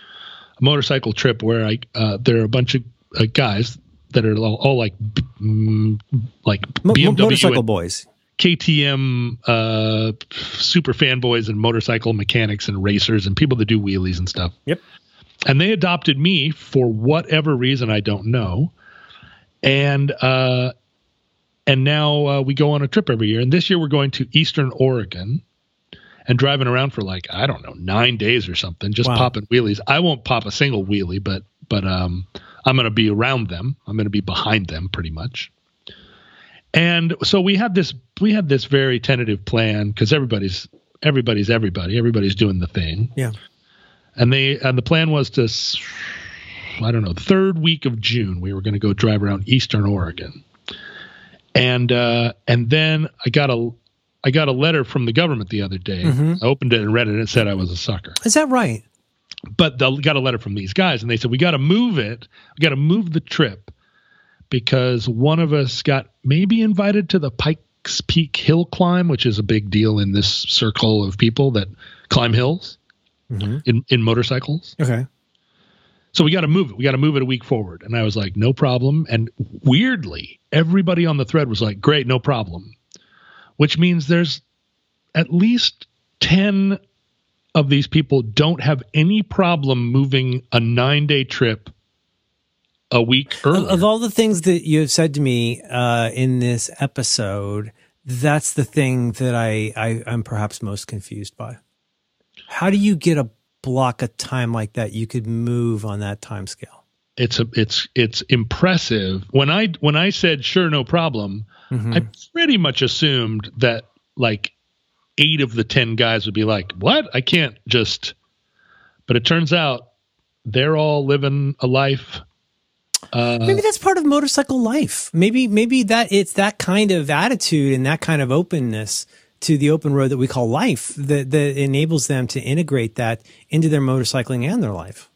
motorcycle trip where I uh, there are a bunch of uh, guys that are all, all like mm, like B M W motorcycle boys, K T M uh, super fanboys, and motorcycle mechanics and racers and people that do wheelies and stuff. Yep. And they adopted me for whatever reason I don't know, and. Uh, And now uh, we go on a trip every year. And this year we're going to Eastern Oregon and driving around for like, I don't know, nine days or something, just wow. popping wheelies. I won't pop a single wheelie, but but um, I'm going to be around them. I'm going to be behind them pretty much. And so we had this we had this very tentative plan because everybody's everybody's everybody. Everybody's doing the thing. Yeah. And they and the plan was to, I don't know, the third week of June, we were going to go drive around Eastern Oregon. And uh, and then I got a I got a letter from the government the other day. Mm-hmm. I opened it and read it, and it said I was a sucker. Is that right? But I got a letter from these guys, and they said we got to move it. We got to move the trip because one of us got maybe invited to the Pikes Peak Hill climb, which is a big deal in this circle of people that climb hills mm-hmm. in in motorcycles. Okay. So we got to move it. We got to move it a week forward. And I was like, no problem. And weirdly, everybody on the thread was like, great, no problem. Which means there's at least ten of these people don't have any problem moving a nine-day trip a week earlier. Of all the things that you have said to me uh, in this episode, that's the thing that I, I, I'm perhaps most confused by. How do you get a block a time like that you could move on that time scale? It's a, it's it's impressive. When I when I said sure, no problem, mm-hmm. I pretty much assumed that like eight of the ten guys would be like, what? I can't just. But it turns out they're all living a life. Uh, maybe that's part of motorcycle life. Maybe maybe that it's that kind of attitude and that kind of openness to the open road that we call life that, that enables them to integrate that into their motorcycling and their life.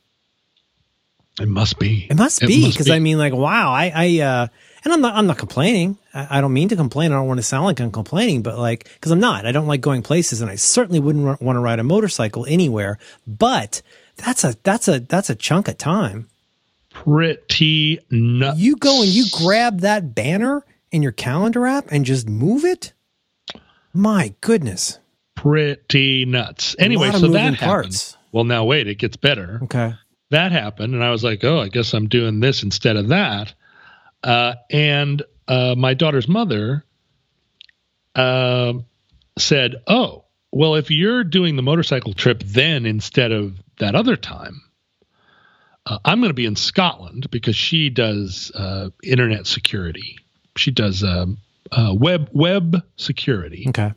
It must be. It must be. Because I mean, like, wow, I, I, uh, And I'm not, I'm not complaining. I, I don't mean to complain. I don't want to sound like I'm complaining, but like, cause I'm not, I don't like going places, and I certainly wouldn't want to ride a motorcycle anywhere, but that's a, that's a, that's a chunk of time. Pretty nuts. You go and you grab that banner in your calendar app and just move it. My goodness. Pretty nuts. Anyway, so that happens. Well, now wait, it gets better. Okay. That happened. And I was like, oh, I guess I'm doing this instead of that. Uh, and uh, my daughter's mother uh, said, oh, well, if you're doing the motorcycle trip then instead of that other time, uh, I'm going to be in Scotland, because she does uh, internet security. She does um, uh, web web security. Okay.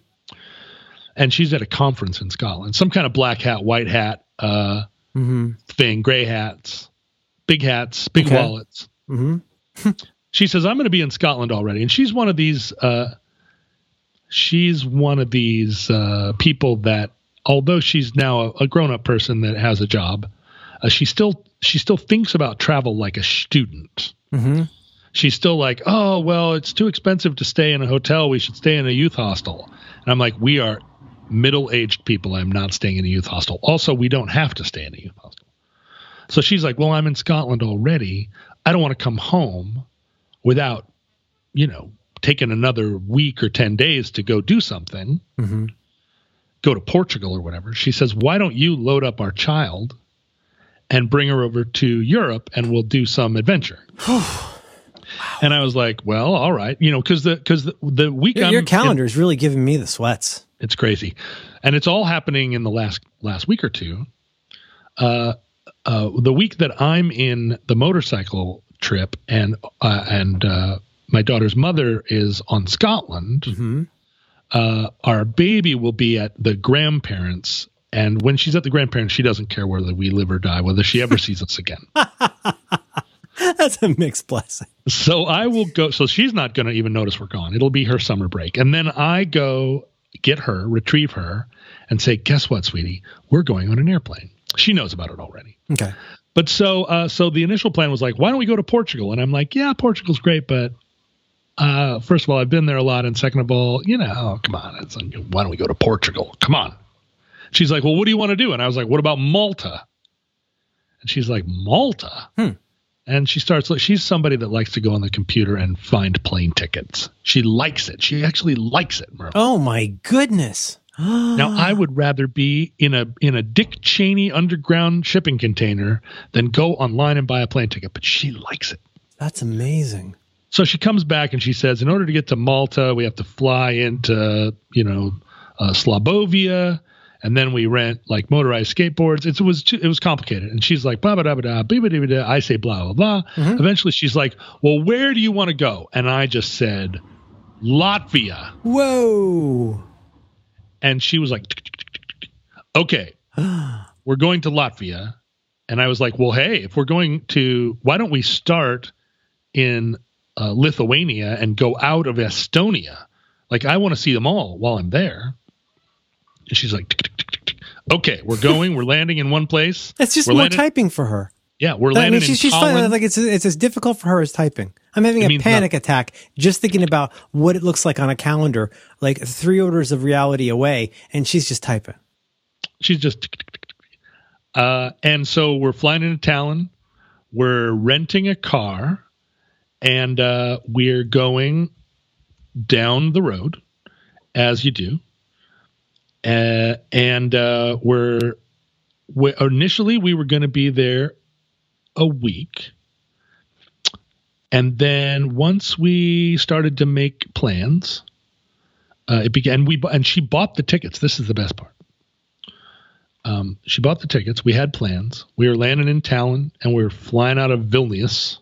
And she's at a conference in Scotland, some kind of black hat, white hat uh, mm-hmm. thing, gray hats, big hats, big okay. wallets. Mm-hmm. She says, I'm going to be in Scotland already. And she's one of these, uh, she's one of these uh, people that, although she's now a, a grown-up person that has a job, uh, she still, she still thinks about travel like a student. Mm-hmm. She's still like, oh, well, it's too expensive to stay in a hotel. We should stay in a youth hostel. And I'm like, we are middle-aged people. I'm not staying in a youth hostel. Also, we don't have to stay in a youth hostel. So she's like, well, I'm in Scotland already. I don't want to come home without, you know, taking another week or ten days to go do something, mm-hmm. go to Portugal or whatever. She says, why don't you load up our child and bring her over to Europe, and we'll do some adventure. Wow. And I was like, well, all right. You know, cause the, cause the, the week your, your calendar in, is really giving me the sweats. It's crazy. And it's all happening in the last, last week or two. Uh, Uh, the week that I'm in the motorcycle trip, and uh, and uh, my daughter's mother is on Scotland, mm-hmm. uh, our baby will be at the grandparents'. And when she's at the grandparents', she doesn't care whether we live or die, whether she ever sees us again. That's a mixed blessing. So I will go. So she's not going to even notice we're gone. It'll be her summer break. And then I go get her, retrieve her, and say, guess what, sweetie? We're going on an airplane. She knows about it already. Okay. But so, uh, so the initial plan was like, why don't we go to Portugal? And I'm like, yeah, Portugal's great. But, uh, first of all, I've been there a lot. And second of all, you know, oh, come on, it's like, why don't we go to Portugal? Come on. She's like, well, what do you want to do? And I was like, what about Malta? And she's like, Malta. Hmm. And she starts, she's somebody that likes to go on the computer and find plane tickets. She likes it. She actually likes it, Merle. Oh my goodness. Now, I would rather be in a in a Dick Cheney underground shipping container than go online and buy a plane ticket, but she likes it. That's amazing. So she comes back and she says, in order to get to Malta, we have to fly into, you know, uh, Slobovia, and then we rent, like, motorized skateboards. It was too, it was complicated. And she's like, blah, blah, blah, blah, blah, blah, blah, I say blah, blah, blah. Mm-hmm. Eventually, she's like, well, where do you want to go? And I just said, Latvia. Whoa. And she was like, tick, tick, tick, tick, tick. Okay, we're going to Latvia. And I was like, well, hey, if we're going to, why don't we start in uh, Lithuania and go out of Estonia? Like, I want to see them all while I'm there. And she's like, tick, tick, tick, tick, tick. Okay, we're going, we're landing in one place. That's just we're more landing, typing for her. Yeah, we're landing I mean, she's, in she's finding, like it's it's as difficult for her as typing. I'm having it a panic nothing. attack just thinking about what it looks like on a calendar, like three orders of reality away, and she's just typing. She's just, uh, and so we're flying into Tallinn, we're renting a car, and uh, we're going down the road, as you do, uh, and uh, we're, we're initially we were going to be there a week. And then once we started to make plans, uh, it began, we, and she bought the tickets. This is the best part. Um, she bought the tickets. We had plans. We were landing in Tallinn and we were flying out of Vilnius.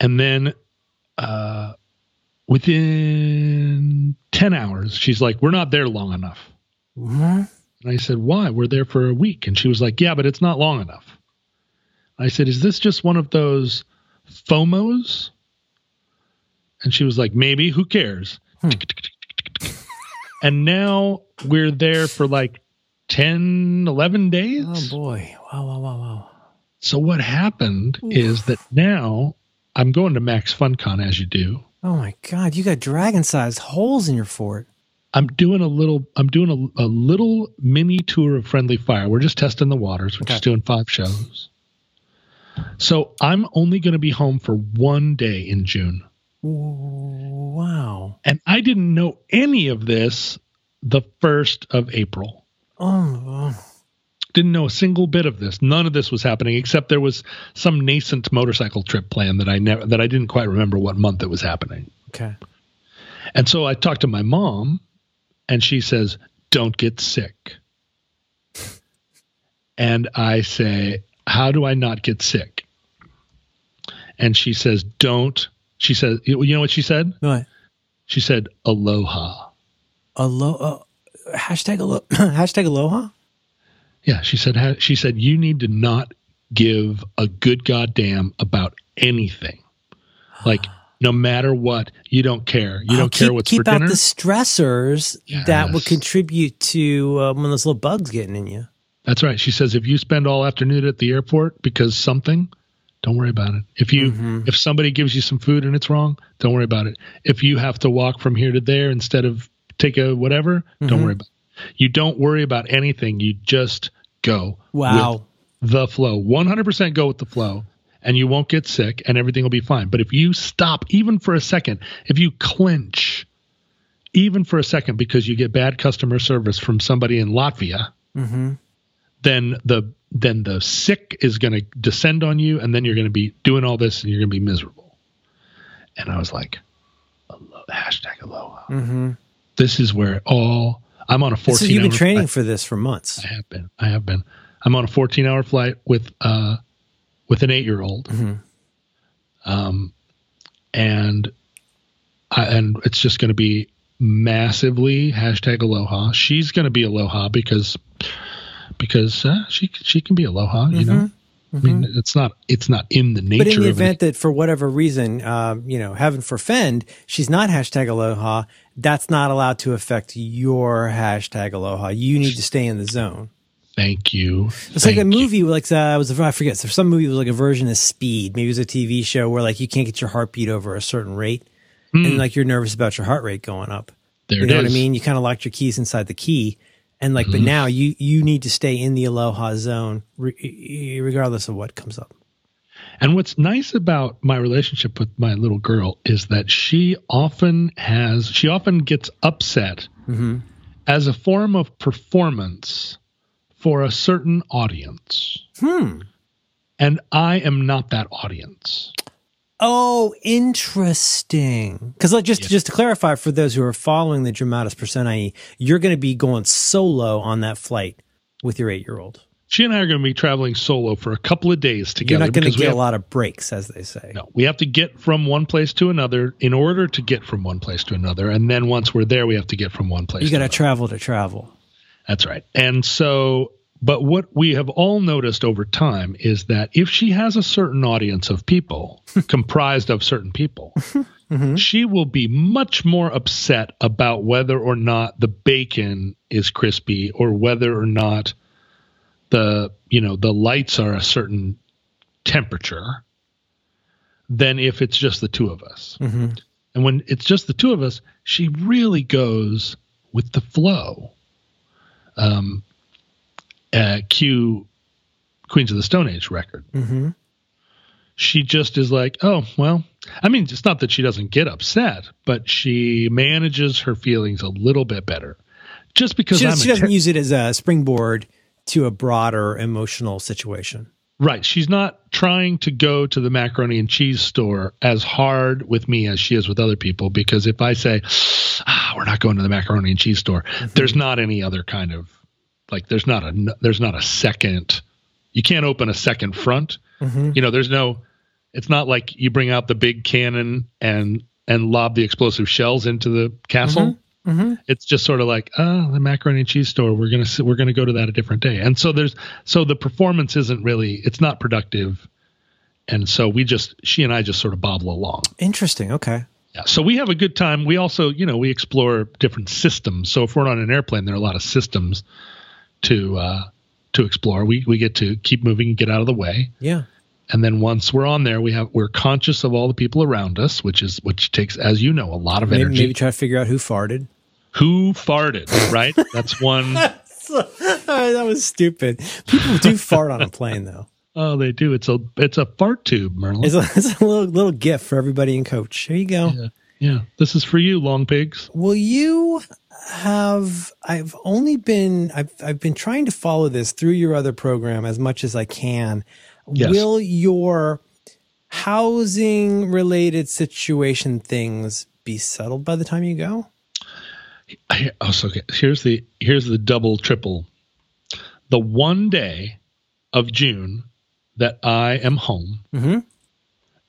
And then, uh, within ten hours, she's like, we're not there long enough. What? And I said, why? We're there for a week. And she was like, yeah, but it's not long enough. I said, is this just one of those FOMOs? And she was like, maybe, who cares? Hmm. And now we're there for like ten, eleven days. Oh boy. Wow, wow, wow, wow. So what happened Ooh. is that now I'm going to Max FunCon as you do. Oh my God, you got dragon-sized holes in your fort. I'm doing a little. I'm doing a, a little mini tour of Friendly Fire. We're just testing the waters. We're okay. just doing five shows. So I'm only going to be home for one day in June. Wow! And I didn't know any of this the first of April. Oh. Didn't know a single bit of this. None of this was happening, except there was some nascent motorcycle trip plan that I never that I didn't quite remember what month it was happening. Okay. And so I talked to my mom. And she says, don't get sick. And I say, how do I not get sick? And she says, don't. She says, you know what she said? What? She said, aloha. Aloha. Uh, hashtag, alo- hashtag aloha? Yeah, she said, ha- she said, you need to not give a good goddamn about anything. Like, no matter what, you don't care. You oh, don't keep, care what's for dinner. Keep out the stressors yes. that would contribute to uh, one of those little bugs getting in you. That's right. She says if you spend all afternoon at the airport because something, don't worry about it. If you mm-hmm. if somebody gives you some food and it's wrong, don't worry about it. If you have to walk from here to there instead of take a whatever, mm-hmm. don't worry about it. You don't worry about anything. You just go wow. with the flow. one hundred percent go with the flow. And you won't get sick, and everything will be fine. But if you stop, even for a second, if you clench, even for a second, because you get bad customer service from somebody in Latvia, mm-hmm. then the then the sick is going to descend on you, and then you're going to be doing all this, and you're going to be miserable. And I was like, alo- hashtag aloha. Mm-hmm. This is where all I'm on a fourteen. So you've been training flight. for this for months. I have been. I have been. I'm on a fourteen-hour flight with. Uh, With an eight-year-old, mm-hmm. um, and I, and it's just going to be massively hashtag aloha. She's going to be aloha because because uh, she she can be aloha. Mm-hmm. You know, mm-hmm. I mean, it's not it's not in the nature. But in the of event an, that for whatever reason, um, you know, heaven forfend, she's not hashtag aloha. That's not allowed to affect your hashtag aloha. You need to stay in the zone. Thank you. It's Thank like a movie, you. like uh, it was I forget. So some movie was like a version of Speed. Maybe it was a T V show where like you can't get your heartbeat over a certain rate, mm. and like you're nervous about your heart rate going up. There you it know is. What I mean? You kind of locked your keys inside the key, and like, mm. but now you you need to stay in the aloha zone re- regardless of what comes up. And what's nice about my relationship with my little girl is that she often has she often gets upset mm-hmm. as a form of performance. For a certain audience. Hmm. And I am not that audience. Oh, interesting. Because like, just, yes. just to clarify for those who are following the Dramatis Personae, you're going to be going solo on that flight with your eight-year-old. She and I are going to be traveling solo for a couple of days together. You're not going to get have, a lot of breaks, as they say. No, we have to get from one place to another in order to get from one place to another. And then once we're there, we have to get from one place you gotta to travel to travel. That's right. And so, but what we have all noticed over time is that if she has a certain audience of people, comprised of certain people, mm-hmm. she will be much more upset about whether or not the bacon is crispy or whether or not the, you know, the lights are a certain temperature than if it's just the two of us. Mm-hmm. And when it's just the two of us, she really goes with the flow. Um, uh, Q Queens of the Stone Age record. Mm-hmm. She just is like, oh, well, I mean, it's not that she doesn't get upset, but she manages her feelings a little bit better just because she, I'm she doesn't ter- use it as a springboard to a broader emotional situation. Right. She's not trying to go to the macaroni and cheese store as hard with me as she is with other people, because if I say, ah, we're not going to the macaroni and cheese store, mm-hmm. there's not any other kind of like there's not a there's not a second. You can't open a second front. Mm-hmm. You know, there's no it's not like you bring out the big cannon and and lob the explosive shells into the castle. Mm-hmm. Mm-hmm. It's just sort of like, oh, the macaroni and cheese store. We're gonna we're gonna go to that a different day. And so there's so the performance isn't really it's not productive, and so we just she and I just sort of bobble along. Interesting. Okay. Yeah. So we have a good time. We also you know we explore different systems. So if we're on an airplane, there are a lot of systems to uh, to explore. We we get to keep moving and get out of the way. Yeah. And then once we're on there, we have, we're conscious of all the people around us, which is, which takes, as you know, a lot of maybe, energy. Maybe try to figure out who farted. Who farted, right? That's one. That was stupid. People do fart on a plane, though. Oh, they do. It's a, it's a fart tube, Merlin. It's a, it's a little, little gift for everybody in coach. Here you go. Yeah. Yeah, this is for you, Long Pigs. Will you have, I've only been, I've, I've been trying to follow this through your other program as much as I can. Yes. Will your housing related situation things be settled by the time you go? I, oh, so okay. Here's the, here's the double, triple. The one day of June that I am home. Mm-hmm.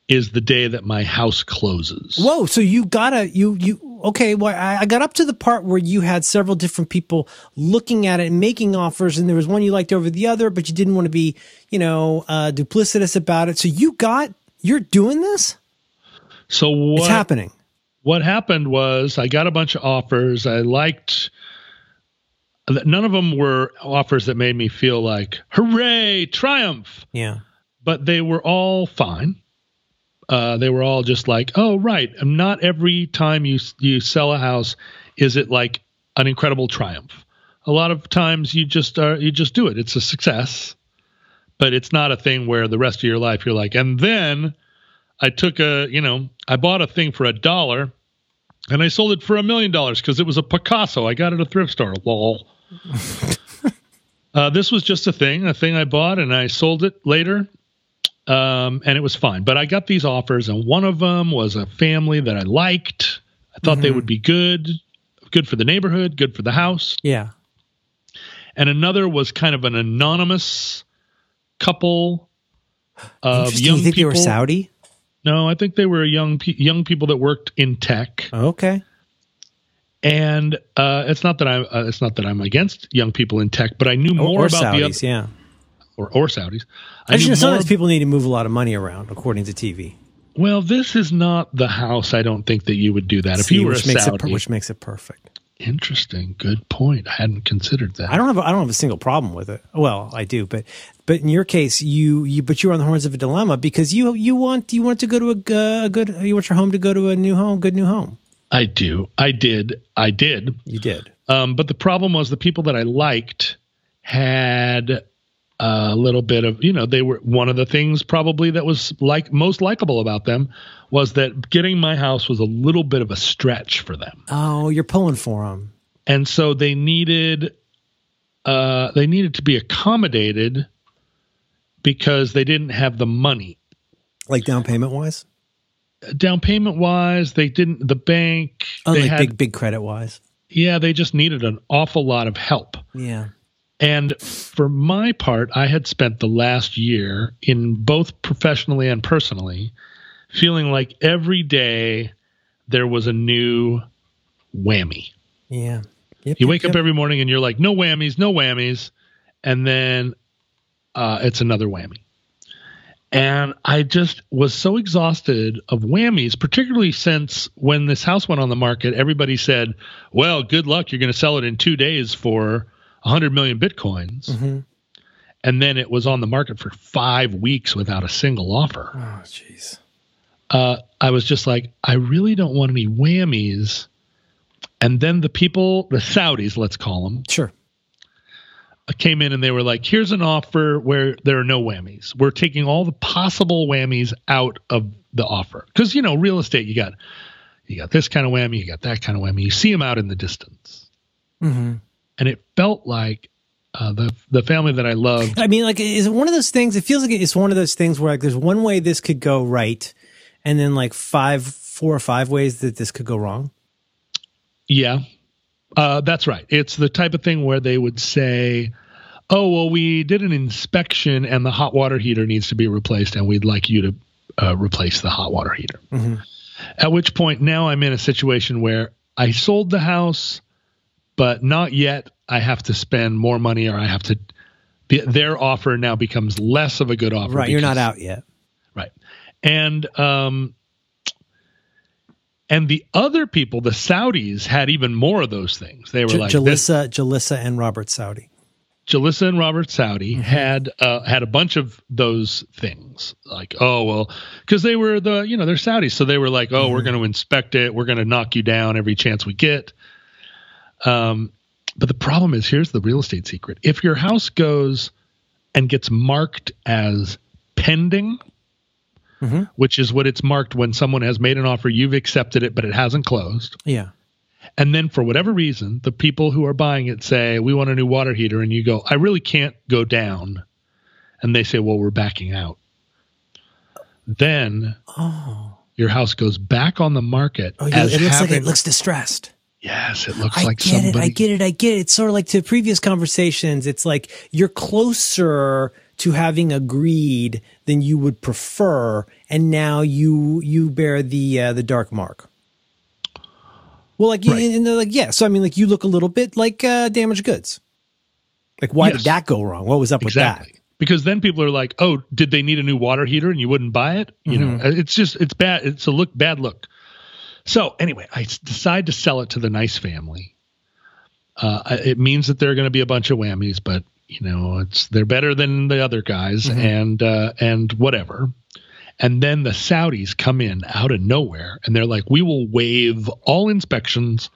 Is the day that my house closes. Whoa, so you gotta, you, you, okay, well, I, I got up to the part where you had several different people looking at it and making offers, and there was one you liked over the other, but you didn't want to be, you know, uh, duplicitous about it. So you got, you're doing this? So what, it's happening. What happened was I got a bunch of offers. I liked, none of them were offers that made me feel like, hooray, triumph. Yeah. But they were all fine. Uh, they were all just like, oh, right. Not every time you you sell a house is it like an incredible triumph. A lot of times you just are, you just do it. It's a success, but it's not a thing where the rest of your life you're like, and then I took a, you know, I bought a thing for a dollar and I sold it for a million dollars because it was a Picasso. I got it at a thrift store. Lol. uh, this was just a thing, a thing I bought and I sold it later. Um, and it was fine, but I got these offers and one of them was a family that I liked. I thought mm-hmm. they would be good, good for the neighborhood, good for the house. Yeah. And another was kind of an anonymous couple of young people. You think people. They were Saudi? No, I think they were young, pe- young people that worked in tech. Okay. And, uh, it's not that I, uh, it's not that I'm against young people in tech, but I knew more or, or about Saudis, the other. Yeah. Or, or Saudis. I Actually, sometimes people need to move a lot of money around, according to T V. Well, this is not the house. I don't think that you would do that. See, if you were a Saudi. Per- which makes it perfect. Interesting. Good point. I hadn't considered that. I don't have I don't have a single problem with it. Well, I do, but but in your case, you you but you're on the horns of a dilemma because you you want you want to go to a, a good you want your home to go to a new home, good new home. I do. I did. I did. You did. Um, but the problem was the people that I liked had a little bit of, you know, they were one of the things probably that was like most likable about them was that getting my house was a little bit of a stretch for them. Oh, you're pulling for them. And so they needed, uh, they needed to be accommodated because they didn't have the money. Like down payment wise? Down payment wise, they didn't, the bank. Oh, they like had, big, big credit wise. Yeah. They just needed an awful lot of help. Yeah. And for my part, I had spent the last year in both professionally and personally feeling like every day there was a new whammy. Yeah. Yep, you wake yep, up yep. every morning and you're like, no whammies, no whammies. And then uh, it's another whammy. And I just was so exhausted of whammies, particularly since when this house went on the market, everybody said, well, good luck. You're going to sell it in two days for one hundred million bitcoins, mm-hmm. and then it was on the market for five weeks without a single offer. Oh, jeez. Uh, I was just like, I really don't want any whammies. And then the people, the Saudis, let's call them. Sure. Uh, came in and they were like, here's an offer where there are no whammies. We're taking all the possible whammies out of the offer. Because, you know, real estate, you got, you got this kind of whammy, you got that kind of whammy. You see them out in the distance. Mm-hmm. And it felt like uh, the the family that I loved. I mean, like, is it one of those things? It feels like it's one of those things where like there's one way this could go right, and then like five, four or five ways that this could go wrong. Yeah, uh, that's right. It's the type of thing where they would say, "Oh, well, we did an inspection, and the hot water heater needs to be replaced, and we'd like you to uh, replace the hot water heater." Mm-hmm. At which point, now I'm in a situation where I sold the house. But not yet. I have to spend more money, or I have to. Their offer now becomes less of a good offer. Right, because, you're not out yet. Right, and um, and the other people, the Saudis, had even more of those things. They were J- like Jalissa, Jalissa, and Robert Saudi. Jalissa and Robert Saudi mm-hmm. had uh, had a bunch of those things. Like, oh, well, because they were the, you know, they're Saudis. So they were like, oh, mm-hmm. we're going to inspect it. We're going to knock you down every chance we get. Um, but the problem is, here's the real estate secret. If your house goes and gets marked as pending, mm-hmm. which is what it's marked when someone has made an offer, you've accepted it, but it hasn't closed. Yeah. And then for whatever reason, the people who are buying it say, we want a new water heater. And you go, I really can't go down. And they say, well, we're backing out. Then oh. your house goes back on the market. Oh, yeah, as it looks having, like it looks distressed. Yes, it looks I like get somebody. It, I get it. I get it. It's sort of like to previous conversations. It's like you're closer to having agreed than you would prefer. And now you you bear the uh, the dark mark. Well, like, right. and like, yeah. So, I mean, like, you look a little bit like uh, damaged goods. Like, why yes. did that go wrong? What was up exactly. with that? Because then people are like, oh, did they need a new water heater and you wouldn't buy it? You mm-hmm. know, it's just, it's bad. It's a look, bad look. So, anyway, I decide to sell it to the nice family. Uh, it means that there are going to be a bunch of whammies, but, you know, it's they're better than the other guys mm-hmm. and uh, and whatever. And then the Saudis come in out of nowhere, and they're like, we will waive all inspections,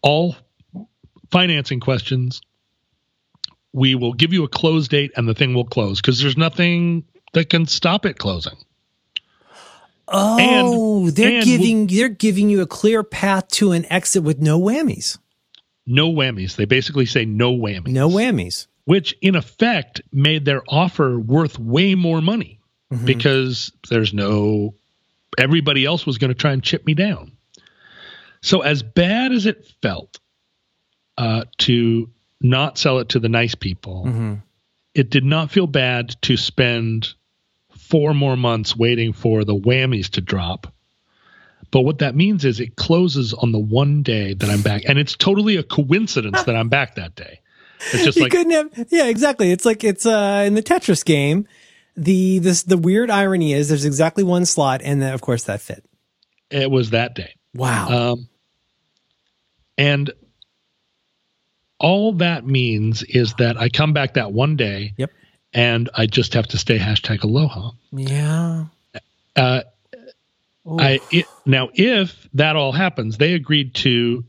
all financing questions. We will give you a close date, and the thing will close, because there's nothing that can stop it closing. Oh, and, they're and giving we'll, they're giving you a clear path to an exit with no whammies. No whammies. They basically say no whammies. No whammies. Which, in effect, made their offer worth way more money. Mm-hmm. Because there's no, everybody else was going to try and chip me down. So as bad as it felt uh, to not sell it to the nice people, mm-hmm. it did not feel bad to spend four more months waiting for the whammies to drop. But what that means is it closes on the one day that I'm back. And it's totally a coincidence that I'm back that day. It's just you like, couldn't have, yeah, exactly. It's like, it's uh, in the Tetris game. The this the weird irony is there's exactly one slot, and then, of course, that fit. It was that day. Wow. Um, and all that means is that I come back that one day, yep. and I just have to stay hashtag aloha. Yeah. Uh, I it, now, if that all happens, they agreed to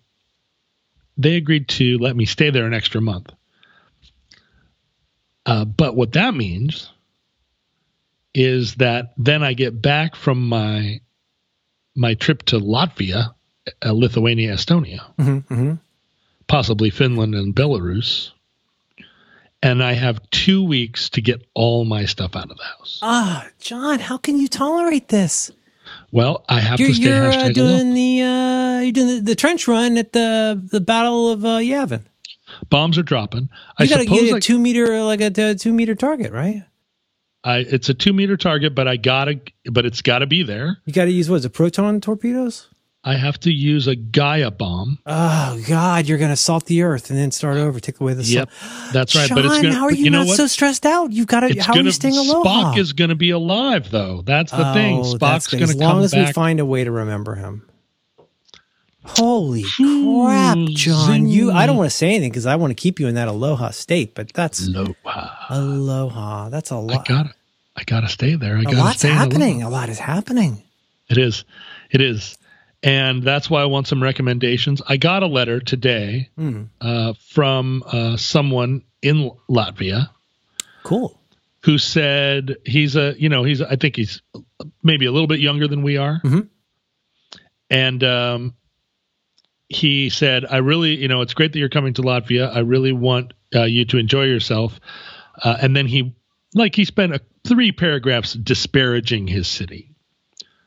they agreed to let me stay there an extra month. Uh, but what that means is that then I get back from my my trip to Latvia, uh, Lithuania, Estonia, mm-hmm, mm-hmm. possibly Finland and Belarus, and I have two weeks to get all my stuff out of the house. Ah, oh, John, how can you tolerate this? Well, I have you're, to stay you're, hashtag uh, doing the, uh, you're doing the the trench run at the the Battle of uh, Yavin. Bombs are dropping. You I got to get a I, two meter like a, a two meter target, right? I, it's a two meter target, but I gotta, but it's gotta be there. You gotta use what is it, proton torpedoes? I have to use a Gaia bomb. Oh God, you're gonna salt the earth and then start over, take away the yep, salt. That's right. Sean, but it's gonna, how are you, you know not what? So stressed out? You've got to. How gonna, are you staying alone? Spock is gonna be alive though. That's the oh, thing. Spock's gonna as come back. As long as we find a way to remember him. Holy crap, John! You, I don't want to say anything because I want to keep you in that aloha state, but that's aloha. Aloha. That's a lot. I got it. I got to stay there. I got to stay. A lot's happening. A lot is happening. It is. It is, and that's why I want some recommendations. I got a letter today mm. uh, from uh, someone in Latvia. Cool. Who said he's a? You know, he's. I think he's maybe a little bit younger than we are, mm-hmm. and. um He said, I really, you know, it's great that you're coming to Latvia. I really want uh, you to enjoy yourself. Uh, and then he, like, he spent a, three paragraphs disparaging his city.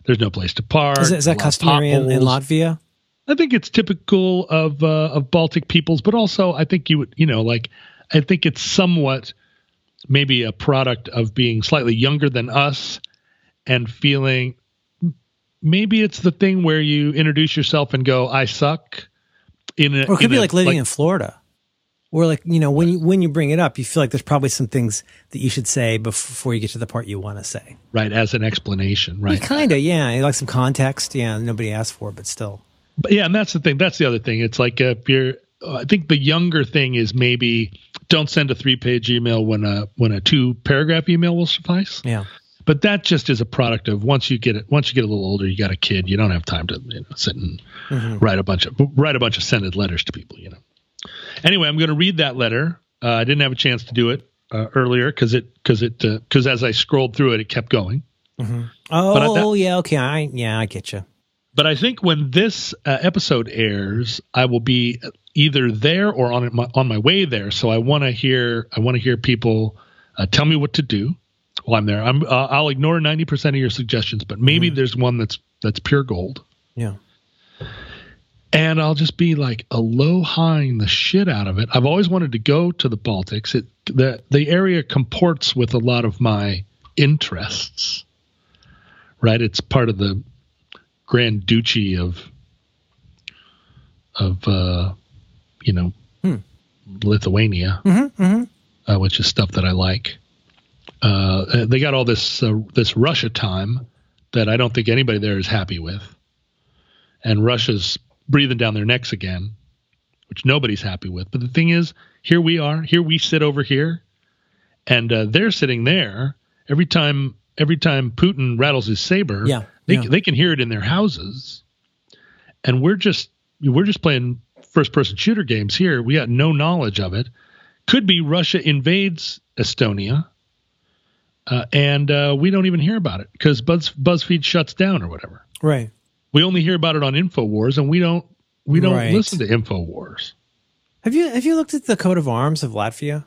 There's no place to park. Is, is that customary in, in Latvia? I think it's typical of uh, of Baltic peoples, but also I think you would, you know, like, I think it's somewhat maybe a product of being slightly younger than us and feeling... Maybe it's the thing where you introduce yourself and go, I suck. In a, or it could in be a, like living like, in Florida. Or like, you know, when you, when you bring it up, you feel like there's probably some things that you should say before you get to the part you want to say. Right, as an explanation, right? Yeah, kind of, yeah. Like some context, yeah, nobody asked for it, but still. But yeah, and that's the thing. That's the other thing. It's like if you're, I think the younger thing is maybe don't send a three-page email when a when a two-paragraph email will suffice. Yeah. But that just is a product of once you get it. Once you get a little older, you got a kid. You don't have time to you know, sit and mm-hmm. write a bunch of write a bunch of scented letters to people. You know. Anyway, I'm going to read that letter. Uh, I didn't have a chance to do it uh, earlier because it because it because uh, as I scrolled through it, it kept going. Mm-hmm. Oh, I, that, yeah, okay, I yeah, I get you. But I think when this uh, episode airs, I will be either there or on my, on my way there. So I want to hear I want to hear people uh, tell me what to do. Well, I'm there. I'm, uh, I'll ignore ninety percent of your suggestions, but maybe mm. there's one that's that's pure gold. Yeah. And I'll just be like alohaing the shit out of it. I've always wanted to go to the Baltics. It the the area comports with a lot of my interests, right? It's part of the Grand Duchy of of uh, you know mm. Lithuania, mm-hmm, mm-hmm. Uh, which is stuff that I like. Uh, they got all this uh, this Russia time that I don't think anybody there is happy with, and Russia's breathing down their necks again, which nobody's happy with. But the thing is, here we are, here we sit over here, and uh, they're sitting there. Every time, every time Putin rattles his saber, yeah, they yeah. they can hear it in their houses, and we're just we're just playing first person shooter games here. We got no knowledge of it. Could be Russia invades Estonia. Uh, and uh, we don't even hear about it because Buzz, BuzzFeed shuts down or whatever. Right. We only hear about it on InfoWars, and we don't we don't right. listen to InfoWars. Have you have you looked at the coat of arms of Latvia?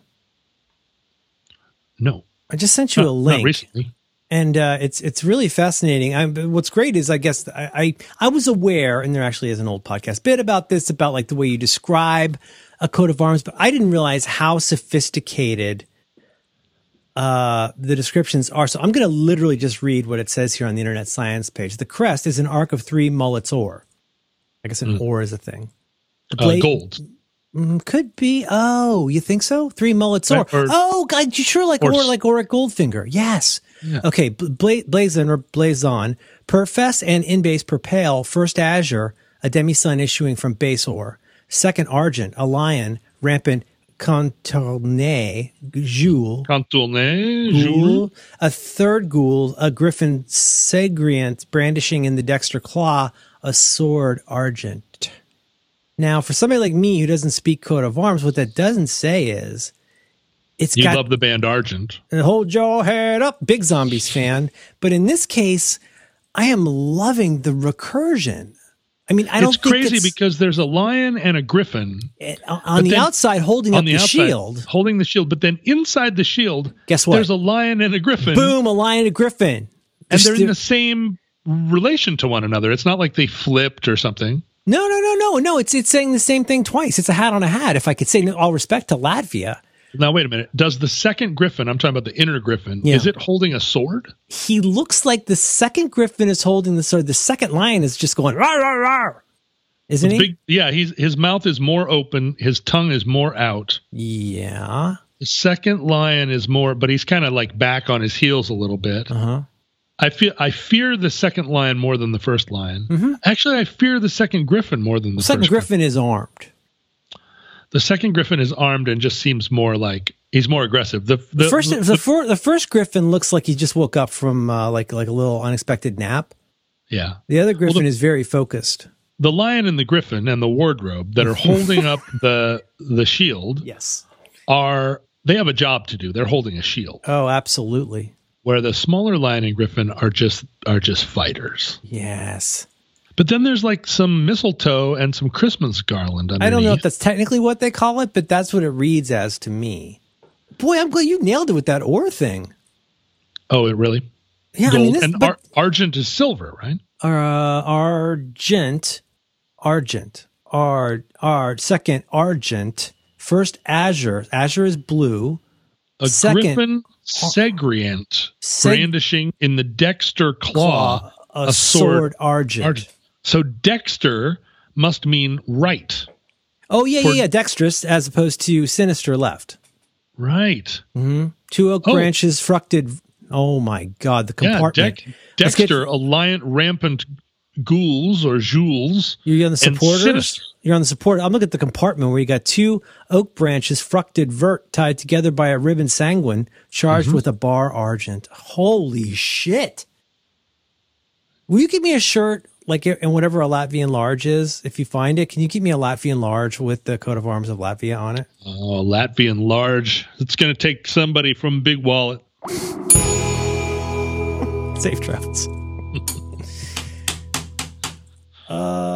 No. I just sent you not, a link not recently, and uh, it's it's really fascinating. I, what's great is I guess I, I I was aware, and there actually is an old podcast bit about this, about like the way you describe a coat of arms, but I didn't realize how sophisticated. Uh, the descriptions are, so I'm going to literally just read what it says here on the Internet Science page. The crest is an arc of three mullets or. I guess an mm. or is a thing. The blade, uh, gold. Could be. Oh, you think so? Three mullets or. or oh, God, you sure like or, or like Auric Goldfinger. Yes. Yeah. Okay, bla blazon or blazon, per fess and in base per pale, first azure, a demi-sun issuing from base or. Second argent, a lion, rampant, Contourne, Jule. Contourne, Jule. A third ghoul, a griffin Segriant, brandishing in the dexter claw, a sword argent. Now, for somebody like me who doesn't speak coat of arms, what that doesn't say is it's you got... You love the band Argent. And hold your head up, big Zombies fan. But in this case, I am loving the recursion. I mean, I don't it's think crazy it's crazy because there's a lion and a griffin it, on the then, outside holding up the, the outside, shield, holding the shield. But then inside the shield, guess what? There's a lion and a griffin. Boom, a lion and a griffin. And they're, they're in the same relation to one another. It's not like they flipped or something. No, no, no, no, no. It's it's saying the same thing twice. It's a hat on a hat. If I could say no, all respect to Latvia. Now, wait a minute. Does the second griffin, I'm talking about the inner griffin, yeah. is it holding a sword? He looks like the second griffin is holding the sword. The second lion is just going, rawr, rawr, rawr. Isn't he? Big, yeah, he's, his mouth is more open. His tongue is more out. Yeah. The second lion is more, but he's kind of like back on his heels a little bit. Uh-huh. I feel I fear the second lion more than the first lion. Mm-hmm. Actually, I fear the second griffin more than the, the second first griffin one. is armed. The second griffin is armed and just seems more like he's more aggressive. The, the, the first, the, the, for, the first griffin looks like he just woke up from uh, like like a little unexpected nap. Yeah. The other griffin well, the, is very focused. The lion and the griffin and the wardrobe that are holding up the the shield. Yes. Are they have a job to do? They're holding a shield. Oh, absolutely. Where the smaller lion and griffin are just are just fighters. Yes. But then there's like some mistletoe and some Christmas garland underneath. I don't know if that's technically what they call it, but that's what it reads as to me. Boy, I'm glad you nailed it with that ore thing. Oh, it really? Yeah, Gold. I mean, this, and but, ar argent is silver, right? Uh, argent, argent, ar, ar, second argent, first azure. Azure is blue. A second, griffin segriant, seg brandishing in the dexter claw. claw. A, a sword, sword argent. argent. So dexter must mean right. Oh, yeah, yeah, yeah. Dexterous as opposed to sinister left. Right. Mm-hmm. Two oak oh. branches fructed. Oh, my God. The compartment. Yeah, de dexter, get, alliant rampant ghouls or Jules. You're getting the supporters? You're on the support. I'm looking at the compartment where you got two oak branches, fructed vert, tied together by a ribbon sanguine, charged mm-hmm. with a bar argent. Holy shit. Will you give me a shirt, like, and whatever a Latvian large is, if you find it? Can you give me a Latvian large with the coat of arms of Latvia on it? Oh, Latvian large. It's going to take somebody from Big Wallet. Safe travels. uh